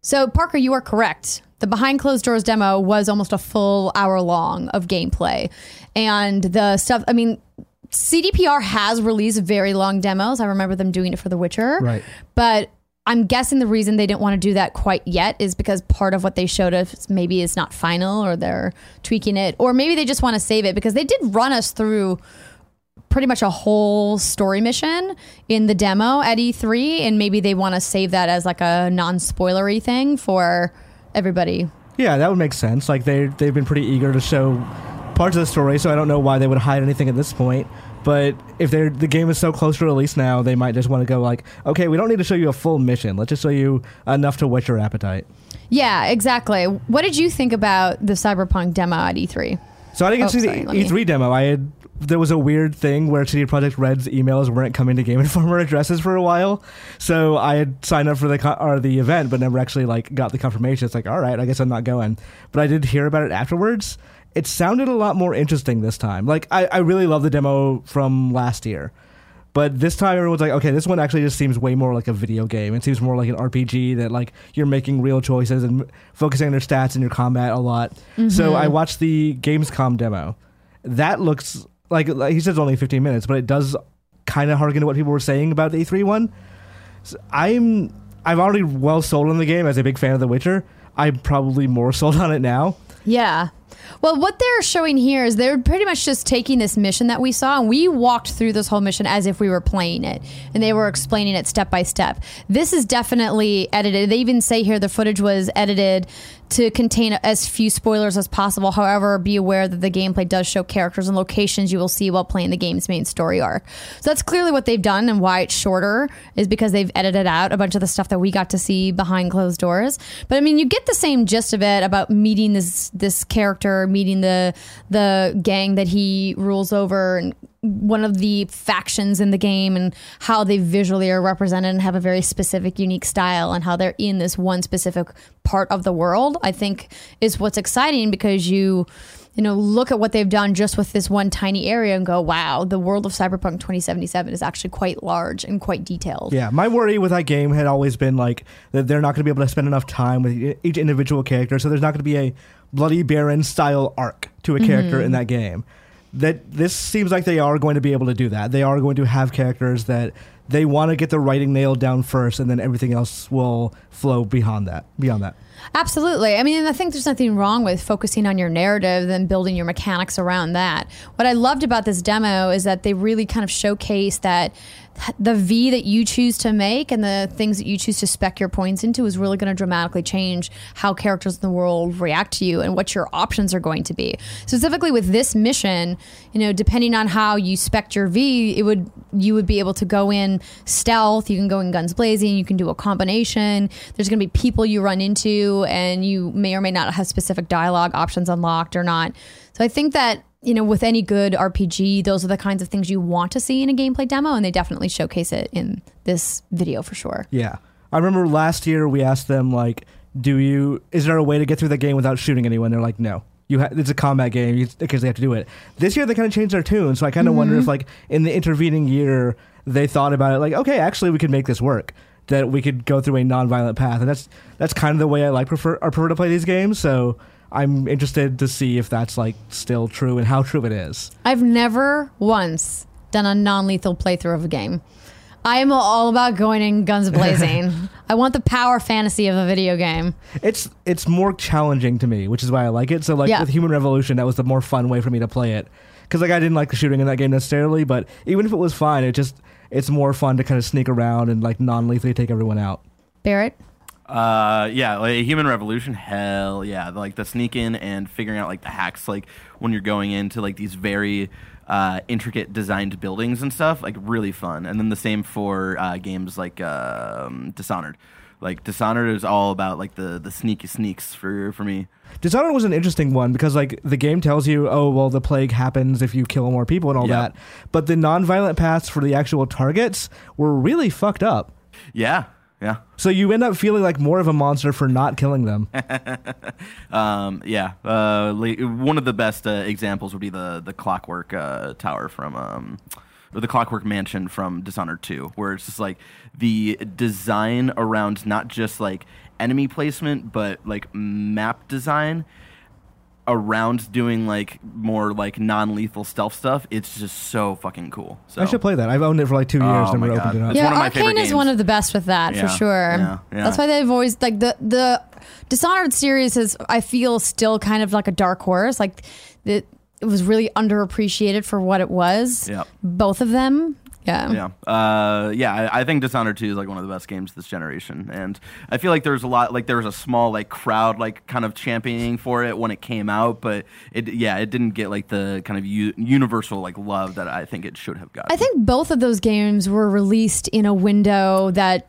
So, Parker, you are correct. The behind closed doors demo was almost a full hour long of gameplay, and the stuff, I mean... C D P R has released very long demos. I remember them doing it for The Witcher. Right. But I'm guessing the reason they didn't want to do that quite yet is because part of what they showed us maybe is not final, or they're tweaking it, or maybe they just want to save it, because they did run us through pretty much a whole story mission in the demo at E three, and maybe they want to save that as like a non-spoilery thing for everybody. Yeah, that would make sense. Like they they've been pretty eager to show parts of the story, so I don't know why they would hide anything at this point. But if they're, the game is so close to release now, they might just want to go like, okay, we don't need to show you a full mission. Let's just show you enough to whet your appetite. Yeah, exactly. What did you think about the Cyberpunk demo at E three? So I didn't oh, see sorry, the E three me... demo. I had there was a weird thing where C D Projekt Red's emails weren't coming to Game Informer addresses for a while. So I had signed up for the co- or the event, but never actually like got the confirmation. It's like, all right, I guess I'm not going. But I did hear about it afterwards. It sounded a lot more interesting this time. Like, I, I really love the demo from last year. But this time, everyone's like, okay, this one actually just seems way more like a video game. It seems more like an R P G that, like, you're making real choices and focusing on your stats and your combat a lot. Mm-hmm. So I watched the Gamescom demo. That looks like, like he says only fifteen minutes, but it does kind of harken to what people were saying about the E three one. So I'm, I'm already well sold on the game as a big fan of The Witcher. I'm probably more sold on it now. Yeah. Well, what they're showing here is they're pretty much just taking this mission that we saw, and we walked through this whole mission as if we were playing it, and they were explaining it step by step. This is definitely edited. They even say here the footage was edited to contain as few spoilers as possible. However, be aware that the gameplay does show characters and locations you will see while playing the game's main story arc. So that's clearly what they've done, and why it's shorter is because they've edited out a bunch of the stuff that we got to see behind closed doors. But I mean, you get the same gist of it about meeting this this character, meeting the the gang that he rules over, and one of the factions in the game, and how they visually are represented and have a very specific, unique style, and how they're in this one specific part of the world, I think is what's exciting, because you, you know, look at what they've done just with this one tiny area and go, wow, the world of Cyberpunk twenty seventy-seven is actually quite large and quite detailed. Yeah, my worry with that game had always been like that they're not going to be able to spend enough time with each individual character, so there's not going to be a Bloody Baron style arc to a character mm-hmm. in that game. That this seems like they are going to be able to do that. They are going to have characters that they want to get the writing nailed down first, and then everything else will flow beyond that. Beyond that. Absolutely. I mean, I think there's nothing wrong with focusing on your narrative and building your mechanics around that. What I loved about this demo is that they really kind of showcase that the V that you choose to make and the things that you choose to spec your points into is really going to dramatically change how characters in the world react to you and what your options are going to be. Specifically with this mission, you know, depending on how you spec your V, it would you would be able to go in stealth, you can go in guns blazing, you can do a combination. There's going to be people you run into and you may or may not have specific dialogue options unlocked or not. So I think that, you know, with any good R P G, those are the kinds of things you want to see in a gameplay demo, and they definitely showcase it in this video for sure. Yeah. I remember last year we asked them, like, do you, is there a way to get through the game without shooting anyone? They're like, no. You ha- it's a combat game, you, because they have to do it. This year they kind of changed their tune, so I kind of mm-hmm. wonder if, like, in the intervening year they thought about it, like, okay, actually we could make this work, that we could go through a non-violent path, and that's that's kind of the way I like prefer or prefer to play these games, so I'm interested to see if that's, like, still true and how true it is. I've never once done a non-lethal playthrough of a game. I am all about going in guns blazing. I want the power fantasy of a video game. It's it's more challenging to me, which is why I like it. So, like, yeah. with Human Revolution, that was the more fun way for me to play it. Because, like, I didn't like the shooting in that game necessarily, but even if it was fine, it just it's more fun to kind of sneak around and, like, non-lethally take everyone out. Barrett? Uh yeah, like Human Revolution, hell yeah. Like the sneak in and figuring out, like, the hacks, like when you're going into, like, these very uh intricate designed buildings and stuff, like, really fun. And then the same for uh games like um Dishonored. Like Dishonored is all about, like, the the sneaky sneaks for for me. Dishonored was an interesting one because, like, the game tells you, oh well, the plague happens if you kill more people and all yep. that. But the non-violent paths for the actual targets were really fucked up. Yeah. Yeah. So you end up feeling like more of a monster for not killing them. um, yeah. Uh, one of the best uh, examples would be the the Clockwork uh, Tower from, um, or the Clockwork Mansion from Dishonored two, where it's just like the design around not just, like, enemy placement, but, like, map design around doing, like, more, like, non-lethal stealth stuff. It's just so fucking cool. So I should play that. I've owned it for like two years oh and never opened it up. Yeah, one of my Arcane is one of the best with that, yeah, for sure. Yeah, yeah. That's why they've always, like, the the Dishonored series is, I feel, still kind of like a dark horse. Like, it, it was really underappreciated for what it was. Yep. Both of them. Yeah. Yeah. Uh, yeah. I, I think Dishonored two is, like, one of the best games this generation, and I feel like there's a lot, like, there was a small, like, crowd, like, kind of championing for it when it came out, but it, yeah, it didn't get, like, the kind of u- universal, like, love that I think it should have gotten. I think both of those games were released in a window that,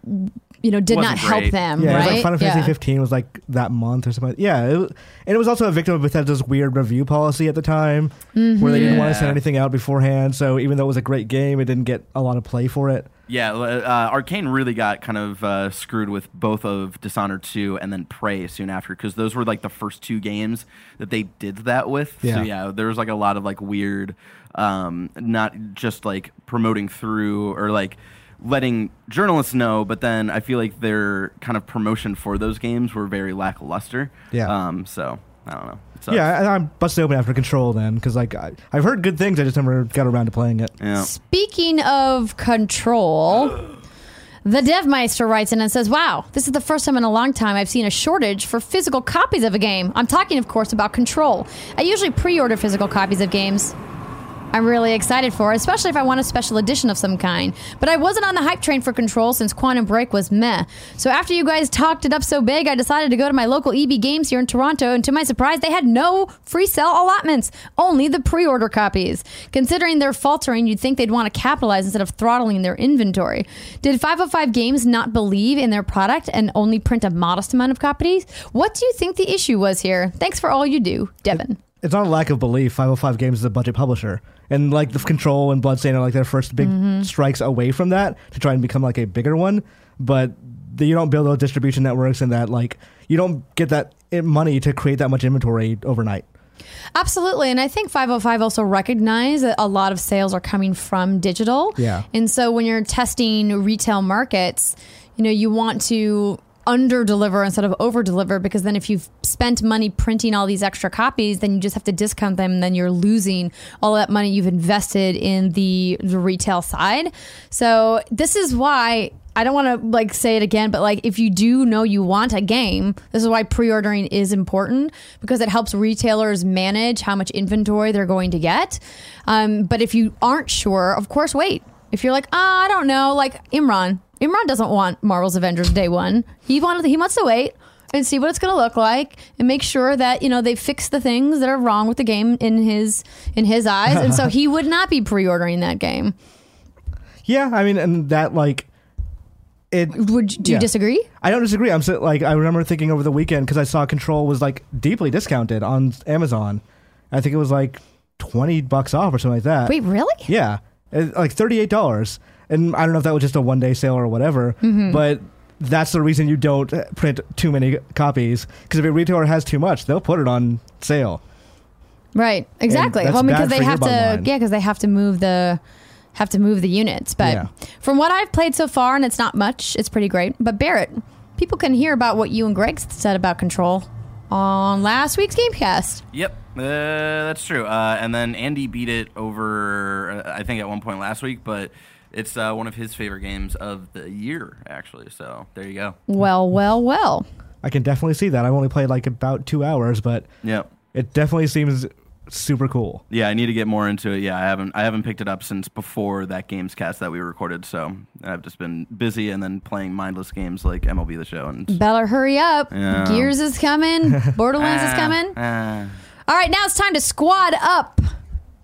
you know, did not great. help them. Yeah, right? It was like Final Fantasy yeah. fifteen was, like, that month or something. Yeah, it was, and it was also a victim of Bethesda's weird review policy at the time, mm-hmm. where they didn't yeah. want to send anything out beforehand. So even though it was a great game, it didn't get a lot of play for it. Yeah, uh, Arcane really got kind of uh, screwed with both of Dishonored two and then Prey soon after, because those were, like, the first two games that they did that with. Yeah. So yeah, there was, like, a lot of, like, weird, um, not just, like, promoting through or, like, letting journalists know, but then I feel like their kind of promotion for those games were very lackluster. Yeah. Um, so, I don't know. Yeah, I, I'm busted open after Control then, because, like, I, I've heard good things, I just never got around to playing it. Yeah. Speaking of Control... The DevMeister writes in and says, wow, this is the first time in a long time I've seen a shortage for physical copies of a game. I'm talking, of course, about Control. I usually pre-order physical copies of games I'm really excited for, especially if I want a special edition of some kind. But I wasn't on the hype train for Control since Quantum Break was meh. So after you guys talked it up so big, I decided to go to my local E B Games here in Toronto, and to my surprise, they had no free sale allotments, only the pre-order copies. Considering they're faltering, you'd think they'd want to capitalize instead of throttling their inventory. Did five oh five Games not believe in their product and only print a modest amount of copies? What do you think the issue was here? Thanks for all you do, Devin. It's not a lack of belief. five oh five Games is a budget publisher. And, like, the Control and Bloodstained are, like, their first big mm-hmm. strikes away from that to try and become, like, a bigger one. But the, you don't build those distribution networks and that, like, you don't get that money to create that much inventory overnight. Absolutely. And I think five oh five also recognized that a lot of sales are coming from digital. Yeah. And so when you're testing retail markets, you know, you want to under-deliver instead of over-deliver, because then if you've spent money printing all these extra copies, then you just have to discount them, and then you're losing all that money you've invested in the, the retail side. So this is why, I don't want to like say it again, but like if you do know you want a game, this is why pre-ordering is important, because it helps retailers manage how much inventory they're going to get. Um, but if you aren't sure, of course, wait. If you're like, oh, I don't know, like Imran. Imran doesn't want Marvel's Avengers day one. He wanted, he wants to wait and see what it's going to look like and make sure that, you know, they fix the things that are wrong with the game in his in his eyes. And so he would not be pre-ordering that game. Yeah, I mean, and that like... It, Would do yeah. you disagree? I don't disagree. I'm so, like I remember thinking over the weekend because I saw Control was like deeply discounted on Amazon. I think it was like twenty bucks off or something like that. Wait, really? Yeah, it, like thirty-eight dollars. And I don't know if that was just a one-day sale or whatever. Mm-hmm. But that's the reason you don't print too many copies, because if a retailer has too much, they'll put it on sale. Right. Exactly. Well, because they have to. Online. Yeah, because they have to move the. have to move the units. But yeah. From what I've played so far, and it's not much, it's pretty great. But Barrett, people can hear about what you and Greg said about Control on last week's Gamecast. Yep, uh, that's true. Uh, and then Andy beat it over, I think, at one point last week, but it's uh, one of his favorite games of the year, actually. So there you go. Well, well, well. I can definitely see that. I've only played like about two hours, but yep. It definitely seems... super cool. Yeah, I need to get more into it. Yeah, I haven't I haven't picked it up since before that Gamescast that we recorded, so I've just been busy and then playing mindless games like M L B The Show. And Beller, hurry up. Yeah. Gears is coming. Borderlands ah, is coming. Ah. All right, now it's time to squad up.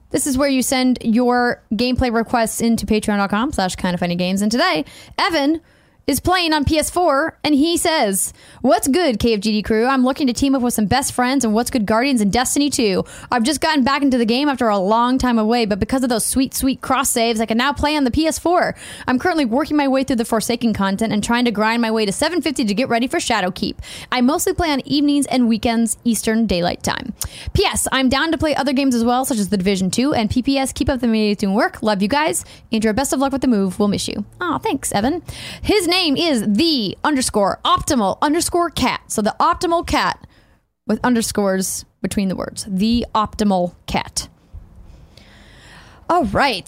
This is where you send your gameplay requests into patreon.com slash kind of funny games. And today, Evan is playing on P S four, and he says, "What's good, K F G D crew? I'm looking to team up with some best friends and What's Good Guardians and Destiny two. I've just gotten back into the game after a long time away, but because of those sweet, sweet cross saves, I can now play on the P S four. I'm currently working my way through the Forsaken content and trying to grind my way to seven fifty to get ready for Shadowkeep. I mostly play on evenings and weekends, Eastern Daylight Time. P S. I'm down to play other games as well, such as The Division two, and P P S. Keep up the amazing work. Love you guys. Andrew, best of luck with the move. We'll miss you." Aw, thanks, Evan. His name is the underscore optimal underscore cat. So the optimal cat with underscores between the words. The optimal cat. All right.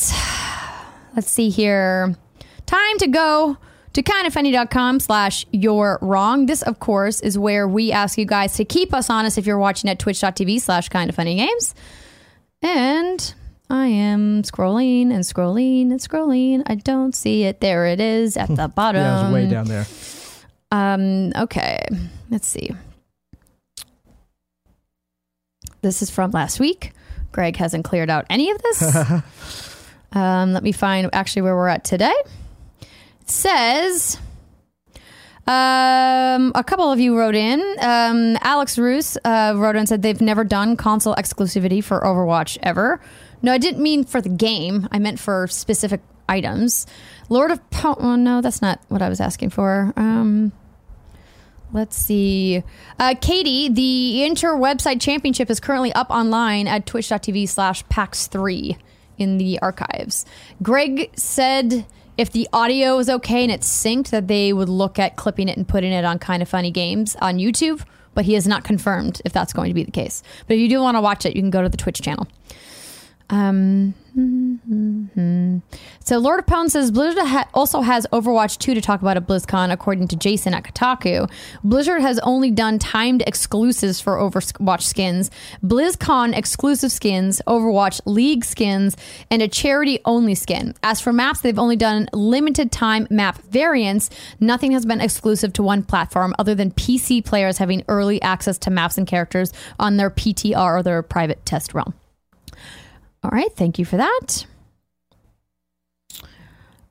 Let's see here. Time to go to kindoffunny.com slash you're wrong. This, of course, is where we ask you guys to keep us honest if you're watching at twitch.tv slash kindoffunnygames. And... I am scrolling and scrolling and scrolling. I don't see it. There it is at the bottom. Yeah, it's way down there. Um, okay, let's see. This is from last week. Greg hasn't cleared out any of this. um, let me find actually where we're at today. It says... Um, a couple of you wrote in. Um, Alex Roos uh, wrote and said they've never done console exclusivity for Overwatch ever. No, I didn't mean for the game. I meant for specific items. Lord of Po- oh, no, that's not what I was asking for. Um, let's see. Uh, Katie, the Inter-Website Championship is currently up online at twitch.tv slash PAX three in the archives. Greg said... if the audio is okay and it's synced, that they would look at clipping it and putting it on Kinda Funny Games on YouTube, but he has not confirmed if that's going to be the case. But if you do want to watch it, you can go to the Twitch channel. Um, mm-hmm. So Lord of Pound says, Blizzard ha- also has Overwatch two to talk about at BlizzCon, according to Jason at Kotaku. Blizzard has only done timed exclusives for Overwatch skins, BlizzCon exclusive skins, Overwatch League skins, and a charity-only skin. As for maps, they've only done limited time map variants. Nothing has been exclusive to one platform other than P C players having early access to maps and characters on their P T R or their private test realm. All right, thank you for that.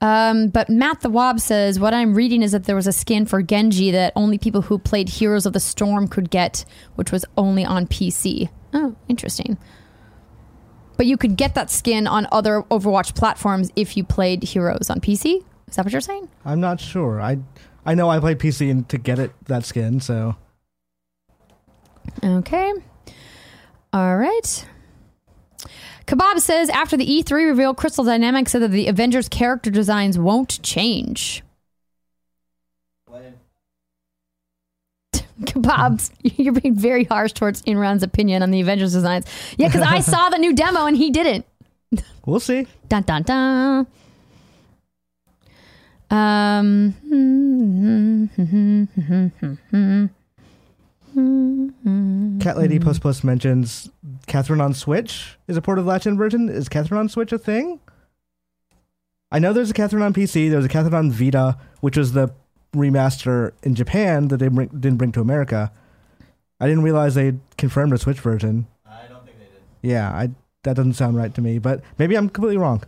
Um, but Matt the Wob says, what I'm reading is that there was a skin for Genji that only people who played Heroes of the Storm could get, which was only on P C. Oh, interesting. But you could get that skin on other Overwatch platforms if you played Heroes on P C? Is that what you're saying? I'm not sure. I I know I played P C and to get it that skin, so... Okay. All right. Kebab says, after the E three reveal, Crystal Dynamics said that the Avengers character designs won't change. Kebabs, you're being very harsh towards Imran's opinion on the Avengers designs. Yeah, because I saw the new demo and he didn't. We'll see. Dun, dun, dun. Um, Cat Lady Plus Plus mentions Catherine on Switch is a port of Latin version. Is Catherine on Switch a thing? I know there's a Catherine on P C. There's a Catherine on Vita, which was the remaster in Japan that they bring, didn't bring to America. I didn't realize they confirmed a Switch version. I don't think they did. Yeah, I, that doesn't sound right to me, but maybe I'm completely wrong.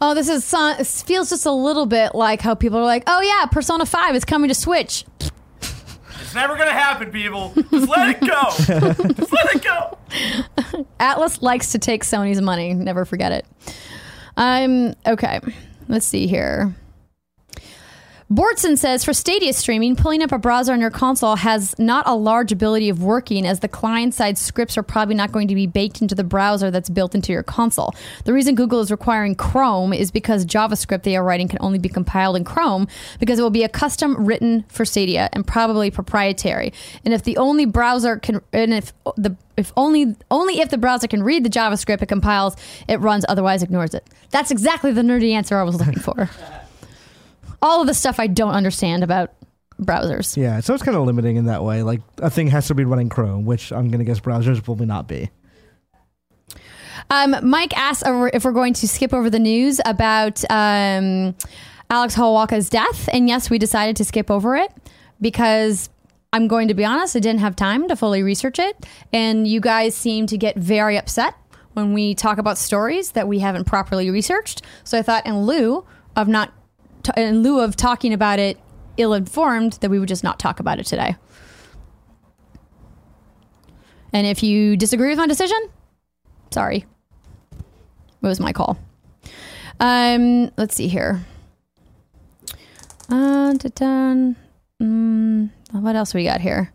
Oh, this is uh, it feels just a little bit like how people are like, oh yeah, Persona five is coming to Switch. It's never going to happen, people. Just let it go. Just let it go. Atlas likes to take Sony's money. Never forget it. Um, okay, let's see here. Bortson says, for Stadia streaming, pulling up a browser on your console has not a large ability of working, as the client-side scripts are probably not going to be baked into the browser that's built into your console. The reason Google is requiring Chrome is because JavaScript they are writing can only be compiled in Chrome, because it will be a custom written for Stadia and probably proprietary. And if the only browser can, and if the if only only if the browser can read the JavaScript it compiles, it runs, otherwise ignores it. That's exactly the nerdy answer I was looking for. All of the stuff I don't understand about browsers. Yeah, so it's kind of limiting in that way. Like, a thing has to be running Chrome, which I'm going to guess browsers probably not be. Um, Mike asks if we're going to skip over the news about um, Alex Holwalka's death. And yes, we decided to skip over it because I'm going to be honest, I didn't have time to fully research it. And you guys seem to get very upset when we talk about stories that we haven't properly researched. So I thought in lieu of not in lieu of talking about it ill-informed, that we would just not talk about it today. And if you disagree with my decision, sorry. It was my call. Um, let's see here. Uh, da-dun. Mm, what else we got here?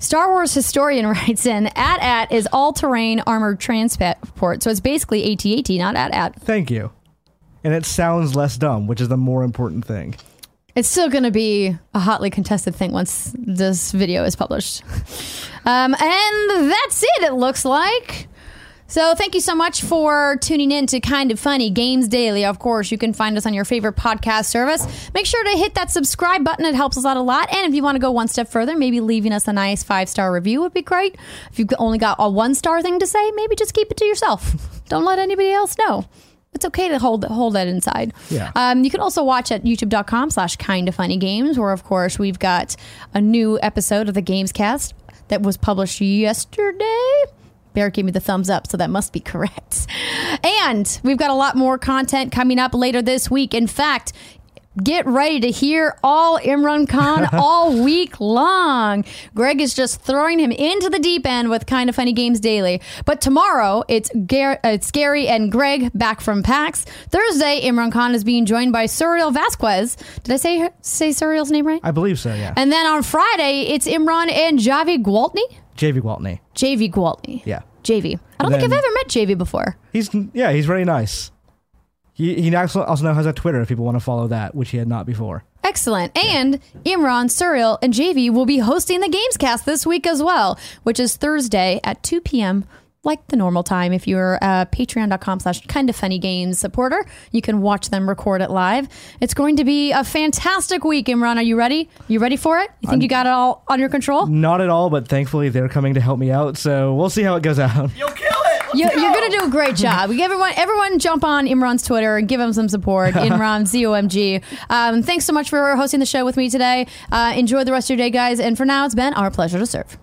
Star Wars historian writes in, AT-AT is all-terrain armored transport. So it's basically AT-AT, not AT-AT. Thank you. And it sounds less dumb, which is the more important thing. It's still going to be a hotly contested thing once this video is published. um, and that's it, it looks like. So thank you so much for tuning in to Kinda Funny Games Daily. Of course, you can find us on your favorite podcast service. Make sure to hit that subscribe button. It helps us out a lot. And if you want to go one step further, maybe leaving us a nice five-star review would be great. If you've only got a one-star thing to say, maybe just keep it to yourself. Don't let anybody else know. It's okay to hold hold that inside. Yeah. Um, you can also watch at youtube.com slash Kinda Funny Games, where, of course, we've got a new episode of the Gamescast that was published yesterday. Bear gave me the thumbs up, so that must be correct. And we've got a lot more content coming up later this week. In fact, get ready to hear all Imran Khan all week long. Greg is just throwing him into the deep end with Kinda Funny Games Daily. But tomorrow, it's, Gar- it's Gary and Greg back from PAX. Thursday, Imran Khan is being joined by Suriel Vasquez. Did I say say Suriel's name right? I believe so, yeah. And then on Friday, it's Imran and Javi Gwaltney. J V Gwaltney. J V Gwaltney. Yeah. J V. I don't then, think I've ever met J V before. He's yeah, he's very nice. He he also also now has a Twitter if people want to follow that, which he had not before. Excellent. Yeah. And Imran, Suriel, and J V will be hosting the Gamescast this week as well, which is Thursday at two p.m., like the normal time. If you're a patreon.com slash Kinda Funny Games supporter, you can watch them record it live. It's going to be a fantastic week. Imran, are you ready? You ready for it? You think I'm you got it all under control? Not at all, but thankfully they're coming to help me out, so we'll see how it goes out. You'll kill it! You, you're going to do a great job. Everyone everyone jump on Imran's Twitter and give him some support. Imran, Z O M G. Um, thanks so much for hosting the show with me today. Uh, enjoy the rest of your day, guys, and for now, it's been our pleasure to serve.